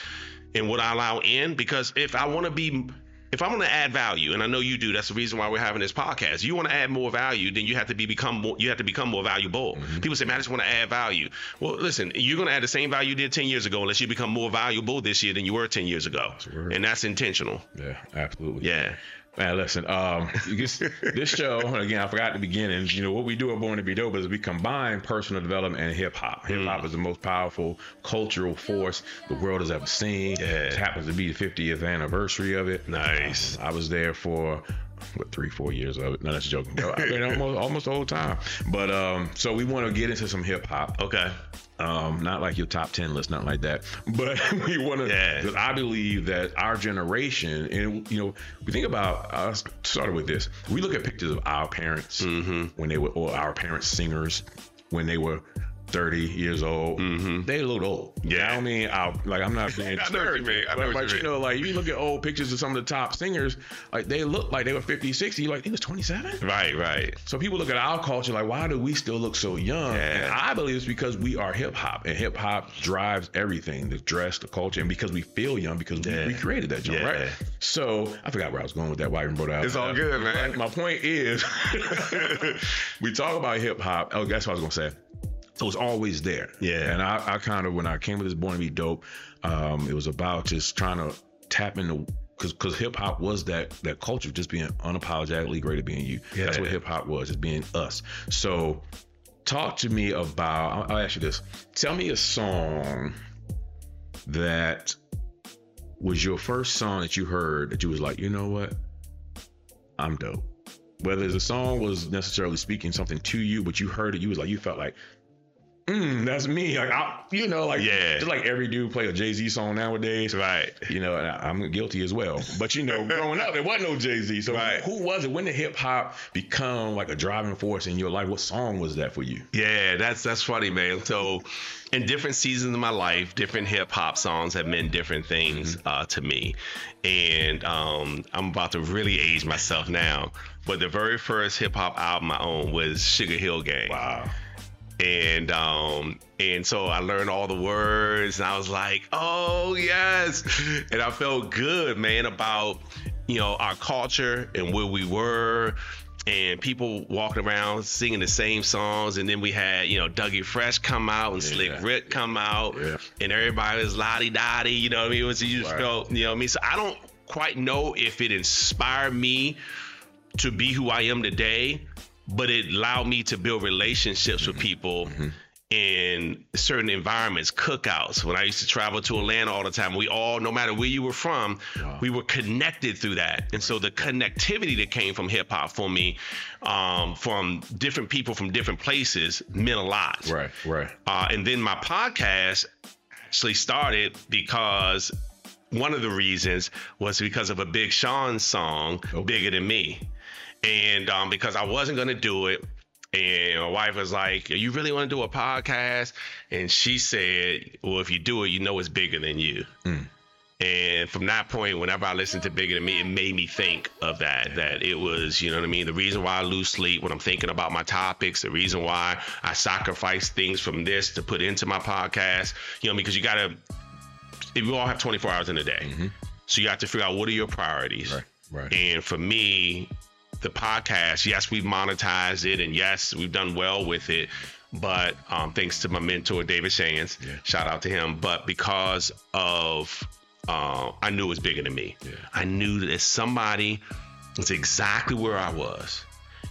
and what I allow in. Because if I want to be, if I want to add value, and I know you do, that's the reason why we're having this podcast. You want to add more value, then you have to be become more, you have to become more valuable. Mm-hmm. People say, man, I just want to add value. Well, listen, you're going to add the same value you did ten years ago unless you become more valuable this year than you were ten years ago. That's and that's intentional. Yeah, absolutely. Yeah. Man, listen, um, this, this show, again, I forgot at the beginning, you know, what we do at Born to Be Dope is we combine personal development and hip-hop. Hip-hop mm. is the most powerful cultural force the world has ever seen. Yeah. It happens to be the fiftieth anniversary of it. Nice. Um, I was there for... what, three, four years of it. No, that's a joke. I mean, almost, almost the whole time. But um, so we want to get into some hip hop. Okay. Um, not like your top ten list, nothing like that. But we want to, yeah. because I believe that our generation, and you know, we think about, I started with this. We look at pictures of our parents mm-hmm. when they were, or our parents singers when they were thirty years old. Mm-hmm. They look old. Yeah. I mean, I, like, I'm not saying I know what you mean. I know but, what you, but mean. You know, like, you look at old pictures of some of the top singers, like, they look like they were fifty, sixty. You're like, they was twenty-seven? Right, right. So people look at our culture like, why do we still look so young? Yeah. And I believe it's because we are hip-hop, and hip-hop drives everything, the dress, the culture, and because we feel young, because yeah. we, we created that jump, yeah. right? So, I forgot where I was going with that, why I even brought it out. It's all good, uh, man. But my point is, we talk about hip-hop. Oh, that's what I was going to say. So it's always there. Yeah. And I, I kind of, when I came with this Born to Be Dope, um, it was about just trying to tap into, because because hip hop was that that culture of just being unapologetically great at being you. Yeah. That's what hip hop was, is being us. So talk to me about, I'll, I'll ask you this. Tell me a song that was your first song that you heard that you was like, you know what? I'm dope. Whether the song was necessarily speaking something to you, but you heard it, you was like, you felt like, Mm, that's me. Like, I, you know, like, yeah. just like every dude play a Jay-Z song nowadays. Right. You know, and I, I'm guilty as well. But, you know, growing up, there wasn't no Jay-Z. So right. who was it? When did hip-hop become like a driving force in your life? What song was that for you? Yeah, that's that's funny, man. So in different seasons of my life, different hip-hop songs have meant different things mm-hmm. uh, to me. And um, I'm about to really age myself now. But the very first hip-hop album I owned was Sugar Hill Gang. Wow. And um and so I learned all the words, and I was like, oh yes, and I felt good, man, about, you know, our culture and where we were, and people walking around singing the same songs. And then we had, you know, Dougie Fresh come out, and yeah. Slick Rick come out, yeah. and everybody was lottie dottie, you know what I mean? It was, you just right. felt, you know what I mean? So I don't quite know if it inspired me to be who I am today, but it allowed me to build relationships mm-hmm. with people mm-hmm. in certain environments, cookouts. When I used to travel to Atlanta all the time, we all, no matter where you were from, wow. we were connected through that. And so the connectivity that came from hip hop for me, um, from different people from different places, meant a lot. Right, right. Uh, and then my podcast actually started because one of the reasons was because of a Big Sean song, okay. Bigger Than Me. And um, because I wasn't going to do it. And my wife was like, you really want to do a podcast? And she said, well, if you do it, you know it's bigger than you. Mm. And from that point, whenever I listened to Bigger Than Me, it made me think of that, that it was, you know what I mean? The reason why I lose sleep when I'm thinking about my topics, the reason why I sacrifice things from this to put into my podcast, you know, because you got to, we all have twenty-four hours in a day. Mm-hmm. So you have to figure out what are your priorities. Right, right. And for me, the podcast, yes, we've monetized it, and yes, we've done well with it, but um, thanks to my mentor, David Shands, yeah. shout out to him, but because of, uh, I knew it was bigger than me. Yeah. I knew that somebody was exactly where I was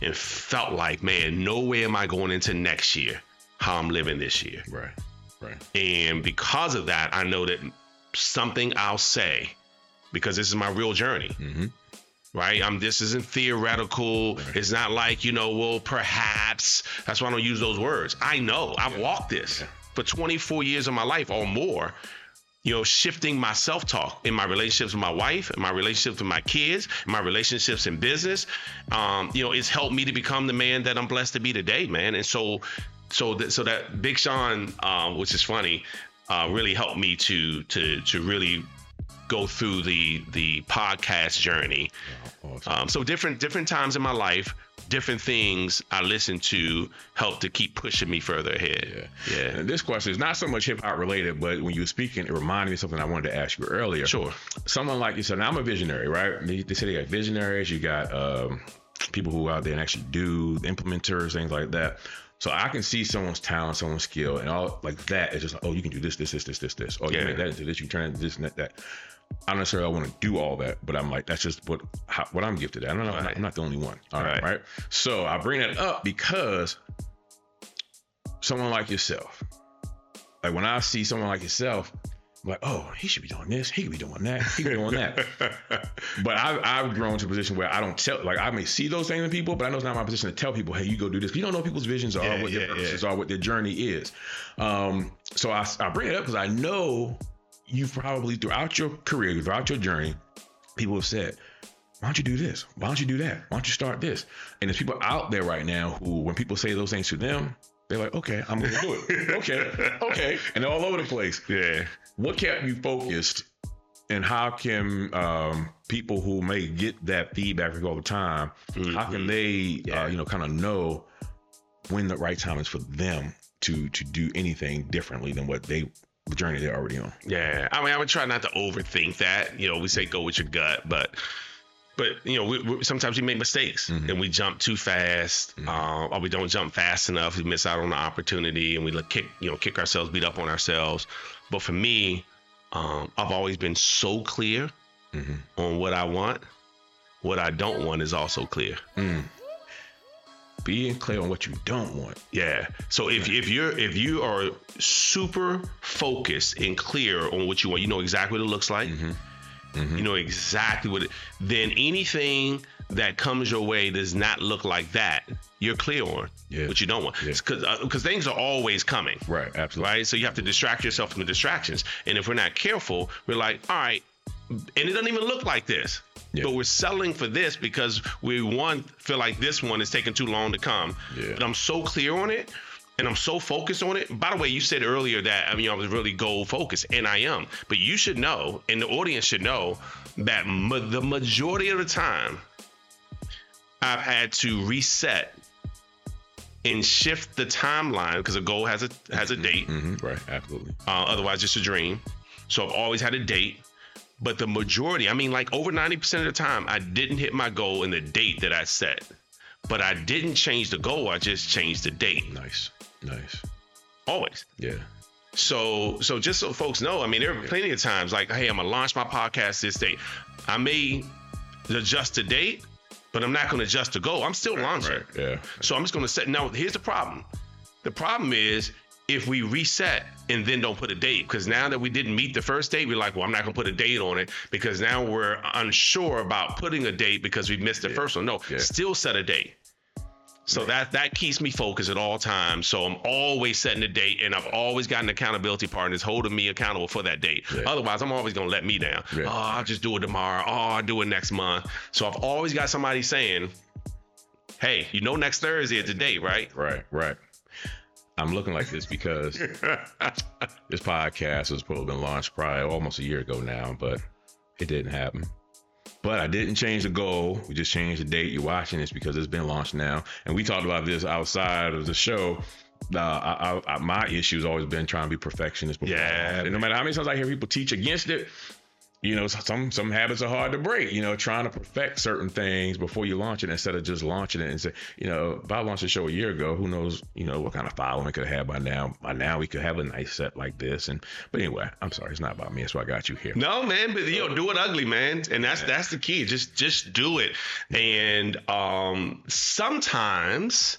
and felt like, man, no way am I going into next year how I'm living this year. Right, right. And because of that, I know that something I'll say, because this is my real journey. Mm-hmm. Right? Um, this isn't theoretical. Right. It's not like, you know, well, perhaps. That's why I don't use those words. I know. I've yeah. walked this yeah. for twenty-four years of my life or more, you know, shifting my self-talk in my relationships with my wife, in my relationships with my kids, in my relationships in business. Um, you know, it's helped me to become the man that I'm blessed to be today, man. And so so, th- so that Big Sean, uh, which is funny, uh, really helped me to to to really go through the the podcast journey. Wow, awesome. um, so different different times in my life, different things I listen to help to keep pushing me further ahead. Yeah, yeah. And this question is not so much hip hop related, but when you were speaking, it reminded me of something I wanted to ask you earlier. Sure. Someone like you said, now I'm a visionary, right? They, they say they got visionaries. You got um, people who are out there and actually do, the implementers, things like that. So I can see someone's talent, someone's skill, and all like that. It's just like, oh, you can do this, this, this, this, this, this. Oh, you yeah. can make that into this, you can turn into this and that, that. I don't necessarily want to do all that, but I'm like, that's just what how, what I'm gifted at. I don't know. Right. I'm, not, I'm not the only one. All, all right. right. So I bring that up because someone like yourself, like when I see someone like yourself, I'm like, oh, he should be doing this. He could be doing that. He could be doing that. But I've, I've grown to a position where I don't tell, like I may see those things in people, but I know it's not my position to tell people, hey, you go do this. You don't know people's visions are, yeah, what yeah, their purposes yeah. are, what their journey is. Um, so I, I bring it up because I know you've probably throughout your career, throughout your journey, people have said, why don't you do this? Why don't you do that? Why don't you start this? And there's people out there right now who, when people say those things to them, they're like, okay, I'm going to do it. okay. Okay. And they're all over the place. Yeah. What kept you focused, and how can um, people who may get that feedback all the time, mm-hmm. how can they, yeah. uh, you know, kind of know when the right time is for them to, to do anything differently than what they, the journey they're already on? Yeah. I mean, I would try not to overthink that. You know, we say go with your gut, but But, you know, we, we, sometimes we make mistakes mm-hmm. and we jump too fast mm-hmm. uh, or we don't jump fast enough. We miss out on the opportunity and we look, kick, you know, kick ourselves, beat up on ourselves. But for me, um, I've always been so clear mm-hmm. on what I want. What I don't want is also clear. Mm. Being clear on what you don't want. Yeah. So if if you're if you are super focused and clear on what you want, you know exactly what it looks like. Mm-hmm. Mm-hmm. You know exactly what it, then anything that comes your way does not look like that, you're clear on yeah. what you don't want. Because yeah. uh, things are always coming. Right, absolutely. Right? So you have to distract yourself from the distractions. And if we're not careful, we're like, all right, and it doesn't even look like this. Yeah. But we're settling for this because we want feel like this one is taking too long to come. Yeah. But I'm so clear on it. And I'm so focused on it. By the way, you said earlier that, I mean, I was really goal focused, and I am. But you should know, and the audience should know, that ma- the majority of the time, I've had to reset and shift the timeline because a goal has a has a date. Mm-hmm, right, absolutely. Uh, otherwise, it's a dream. So I've always had a date. But the majority, I mean, like over ninety percent of the time, I didn't hit my goal in the date that I set. But I didn't change the goal. I just changed the date. Nice. Nice. Always. Yeah. So, so just so folks know, I mean, there are plenty of times like, hey, I'm going to launch my podcast this day. I may adjust the date, but I'm not going to adjust the goal. I'm still right, launching. Right. Yeah. So I'm just going to set. Now, here's the problem. The problem is if we reset and then don't put a date, because now that we didn't meet the first date, we're like, well, I'm not going to put a date on it because now we're unsure about putting a date because we missed the yeah. first one. No, yeah. still set a date. So yeah. that that keeps me focused at all times. So I'm always setting a date, and I've always got an accountability partner holding me accountable for that date. Yeah. Otherwise, I'm always going to let me down. Yeah. Oh, I'll just do it tomorrow. Oh, I'll do it next month. So I've always got somebody saying, hey, you know next Thursday is the date, right? Right, right. I'm looking like this because this podcast was probably been launched probably almost a year ago now, but it didn't happen. But I didn't change the goal. We just changed the date. You're watching this because it's been launched now. And we talked about this outside of the show. Uh, I, I, I, my issue has always been trying to be perfectionist. Yeah. And no matter how many times I hear people teach against it, you know, some some habits are hard to break, you know, trying to perfect certain things before you launch it instead of just launching it and say, you know, if I launched the show a year ago, who knows, you know, what kind of following it could have had by now. By now we could have a nice set like this. And but anyway, I'm sorry, it's not about me. That's why I got you here. No, man, but you know, do it ugly, man. And that's yeah. that's the key. Just just do it. And um sometimes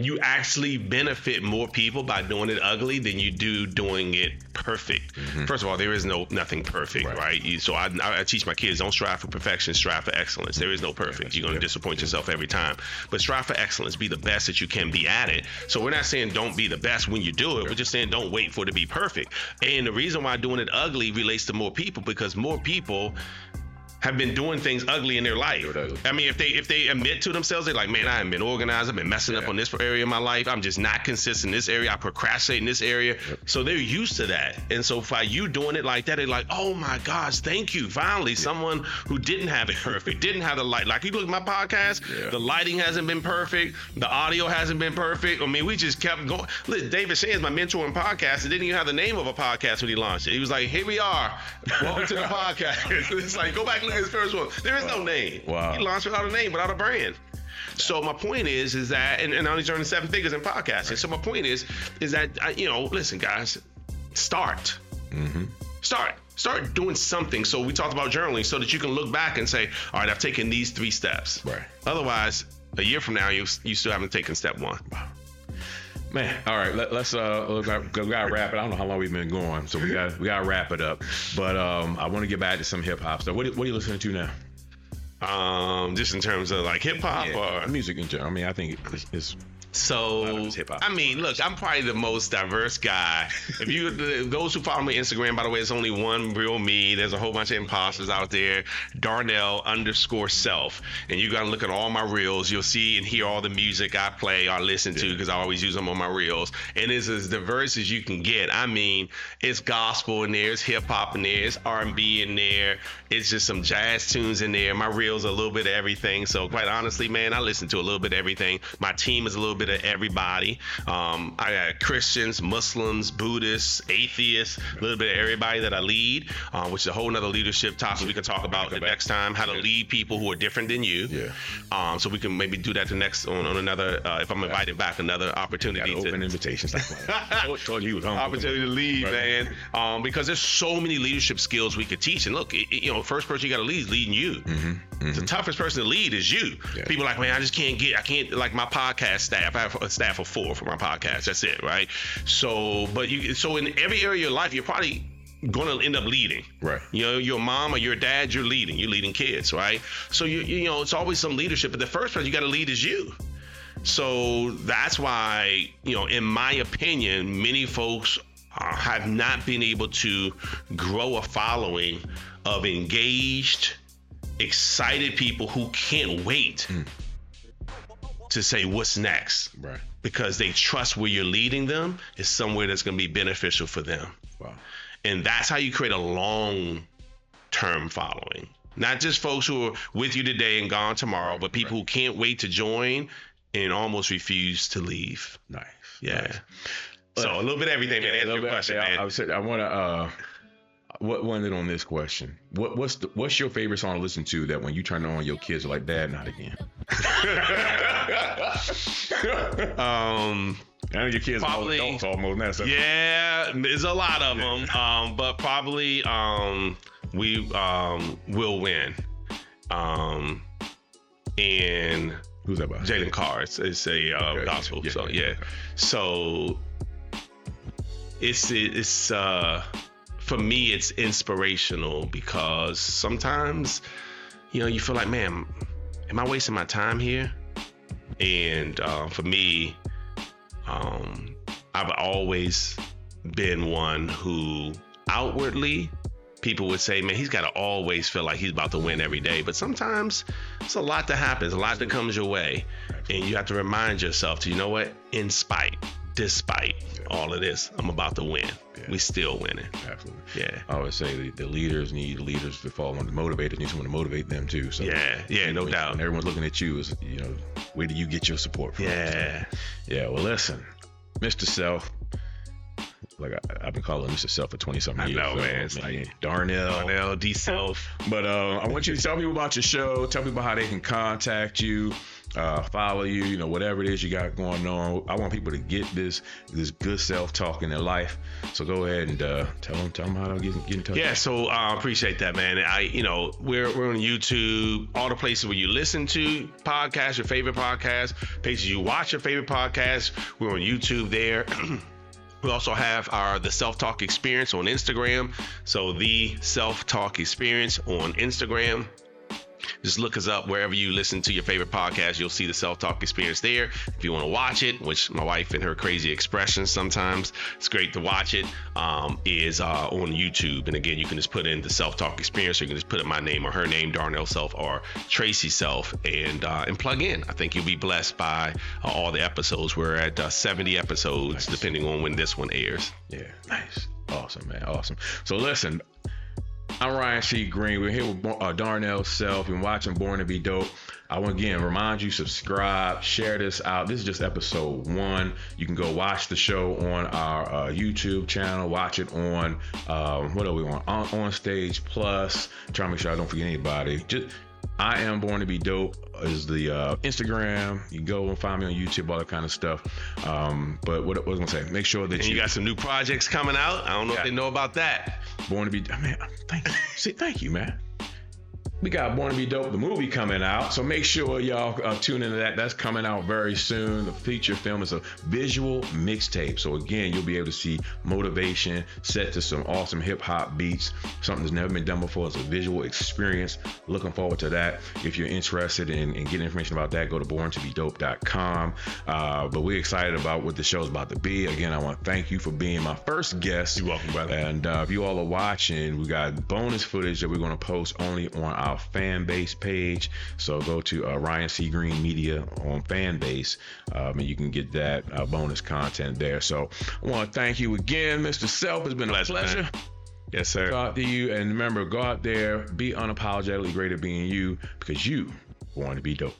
you actually benefit more people by doing it ugly than you do doing it perfect. Mm-hmm. First of all, there is no nothing perfect, right? right? You, so I, I teach my kids, don't strive for perfection, strive for excellence. There is no perfect. You're going to disappoint yourself every time. But strive for excellence. Be the best that you can be at it. So we're not saying don't be the best when you do it. We're just saying don't wait for it to be perfect. And the reason why doing it ugly relates to more people because more people have been doing things ugly in their life. I mean, if they if they admit to themselves, they're like, man, I haven't been organized. I've been messing yeah. up on this area of my life. I'm just not consistent in this area. I procrastinate in this area. Yep. So they're used to that. And so by you doing it like that, they're like, oh my gosh, thank you. Finally, yeah. someone who didn't have it perfect, didn't have the light. Like you look at my podcast, yeah. the lighting hasn't been perfect. The audio hasn't been perfect. I mean, we just kept going. Listen, David Shands, my mentor in podcast, didn't even have the name of a podcast when he launched it. He was like, here we are. Welcome to the podcast. It's like, go back and his first one. There is wow. no name. Wow. He launched without a name, without a brand. So my point is, is that, and, and now he's earning seven figures in podcasting. Right. So my point is, is that, I, you know, listen, guys, start. Mm-hmm. Start. Start doing something. So we talked about journaling so that you can look back and say, all right, I've taken these three steps. Right. Otherwise, a year from now, you you still haven't taken step one. Wow. Man, all right, let, let's uh, let's we gotta wrap it. I don't know how long we've been going, so we got we gotta wrap it up. But um, I want to get back to some hip hop stuff. What what are you listening to now? Um, just in terms of like hip hop yeah, or music in general. I mean, I think it's. it's So, I mean, look, I'm probably the most diverse guy. If you, those who follow me on Instagram, by the way, it's only one real me. There's a whole bunch of imposters out there. Darnell underscore self. And you got to look at all my reels. You'll see and hear all the music I play or listen yeah. to because I always use them on my reels. And it's as diverse as you can get. I mean, it's gospel in there. It's hip hop in there. It's R and B in there. It's just some jazz tunes in there. My reels are a little bit of everything. So, quite honestly, man, I listen to a little bit of everything. My team is a little bit bit of everybody. Um, I got Christians, Muslims, Buddhists, atheists, a little bit of everybody that I lead, uh, which is a whole nother leadership topic we can talk about the next time, how to lead people who are different than you. Yeah. Um, so we can maybe do that the next on, on another, uh, if I'm invited back, another opportunity. To, open invitations. I told you, opportunity to lead, right. man. Um, because there's so many leadership skills we could teach. And look, it, you know, first person you got to lead is leading you. Mm-hmm. Mm-hmm. The toughest person to lead is you. Yeah. People are like, man, I just can't get, I can't, like my podcast staff. I have a staff of four for my podcast. That's it, right? So, but you, so in every area of your life, you're probably going to end up leading. Right. You know, your mom or your dad, you're leading. You're leading kids, right? So, you, you know, it's always some leadership, but the first person you got to lead is you. So that's why, you know, in my opinion, many folks uh, have not been able to grow a following of engaged, excited people who can't wait. Mm. To say what's next, right? Because they trust where you're leading them is somewhere that's going to be beneficial for them. Wow. And that's how you create a long-term following. Not just folks who are with you today and gone tomorrow, but people right. who can't wait to join and almost refuse to leave. Nice. Yeah. Nice. So a little bit of everything, man. Yeah, answer your bit, question, yeah, man. I would say I want to uh, what landed on this question. What what's the, what's your favorite song to listen to that when you turn on your kids are like, Dad, not again. um, I know your kids probably, are adults almost now. So. Yeah, there's a lot of them, um, but probably um, we um, will win. Um, and who's that by? Jalen Carr. It's, it's a uh, okay, gospel. Yeah, yeah, so yeah, yeah. Okay. So it's it's uh, for me it's inspirational because sometimes you know you feel like man. Am I wasting my time here? And uh, for me, um, I've always been one who outwardly people would say, man, he's got to always feel like he's about to win every day. But sometimes it's a lot that happens, a lot that comes your way. And you have to remind yourself to, you know what, in spite, despite yeah. all of this, I'm about to win. Yeah. We still winning. Absolutely. Yeah. I always say the, the leaders need leaders to follow on. The motivators need someone to motivate them too. So yeah. Yeah. No when, doubt. And everyone's looking at you is, you know, where do you get your support from? Yeah. So, yeah. Well, listen, Mister Self. Like I, I've been calling Mister Self for twenty something years. I know, so, man. It's man, like Darnell, Darnell D Self. But uh, I want you to tell people about your show. Tell people how they can contact you. Uh, follow you, you know, whatever it is you got going on. I want people to get this this good self-talk in their life. So go ahead and uh, tell them, tell them how to get, get in touch. Yeah, so I uh, appreciate that, man. I, you know, we're we're on YouTube, all the places where you listen to podcasts, your favorite podcasts, places you watch your favorite podcasts. We're on YouTube there. We also have our the Self Talk Experience on Instagram. So the Self Talk Experience on Instagram. Just look us up wherever you listen to your favorite podcast. You'll see the Self Talk Experience there. If you want to watch it, which my wife and her crazy expressions sometimes, it's great to watch it, um, is uh, on YouTube. And again, you can just put in the Self Talk Experience. Or you can just put in my name or her name, Darnell Self or Tracy Self, and uh, and plug in. I think you'll be blessed by uh, all the episodes. We're at uh, seventy episodes, nice. Depending on when this one airs. Yeah, nice, awesome, man, awesome. So listen. I'm Ryan C. Greene. We're here with uh, Darnell Self. You're watching Born to Be Dope. I want to again remind you, subscribe, share this out. This is just episode one. You can go watch the show on our uh, YouTube channel. Watch it on, um, what are we on? on? On Stage Plus. Trying to make sure I don't forget anybody. Just I am Born To Be Dope is the uh, Instagram. You can go and find me on YouTube, all that kind of stuff. Um, but what, what I was going to say, make sure that you, you got some new projects coming out. I don't know yeah. if they know about that. Born To Be Dope. Man, thank you. See, thank you, man. We got Born To Be Dope, the movie, coming out. So make sure y'all uh, tune into that. That's coming out very soon. The feature film is a visual mixtape. So again, you'll be able to see motivation set to some awesome hip hop beats. Something that's never been done before. It's a visual experience. Looking forward to that. If you're interested in, in getting information about that, go to born to be dope dot com. Uh, but we're excited about what the show's about to be. Again, I want to thank you for being my first guest. You're welcome, brother. And uh, if you all are watching, we got bonus footage that we're going to post only on our Our fan base page. So go to uh, Ryan C. Greene Media on fan base, um, and you can get that uh, bonus content there. So I want to thank you again, Mister Self. It's been a pleasure. pleasure. Yes, sir. Go out to you, and remember, go out there, be unapologetically great at being you, because you want to be dope.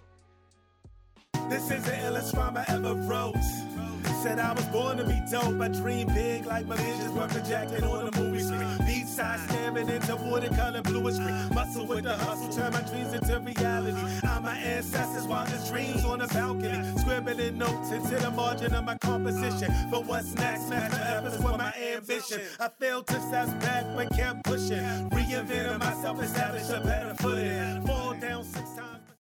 This is the illest rhyme I ever wrote. Said I was born to be dope. I dream big like my visions were projected on the movie screen. These sides stamming into watercolor, bluish green. Muscle with the hustle, turn my dreams into reality. I'm my ancestors' wildest dreams on the balcony. Scribbling notes into the margin of my composition. But what's next? Match my efforts with my ambition. I failed to steps back but kept pushing. Reinventing myself, establish a better footing. Fall down six times.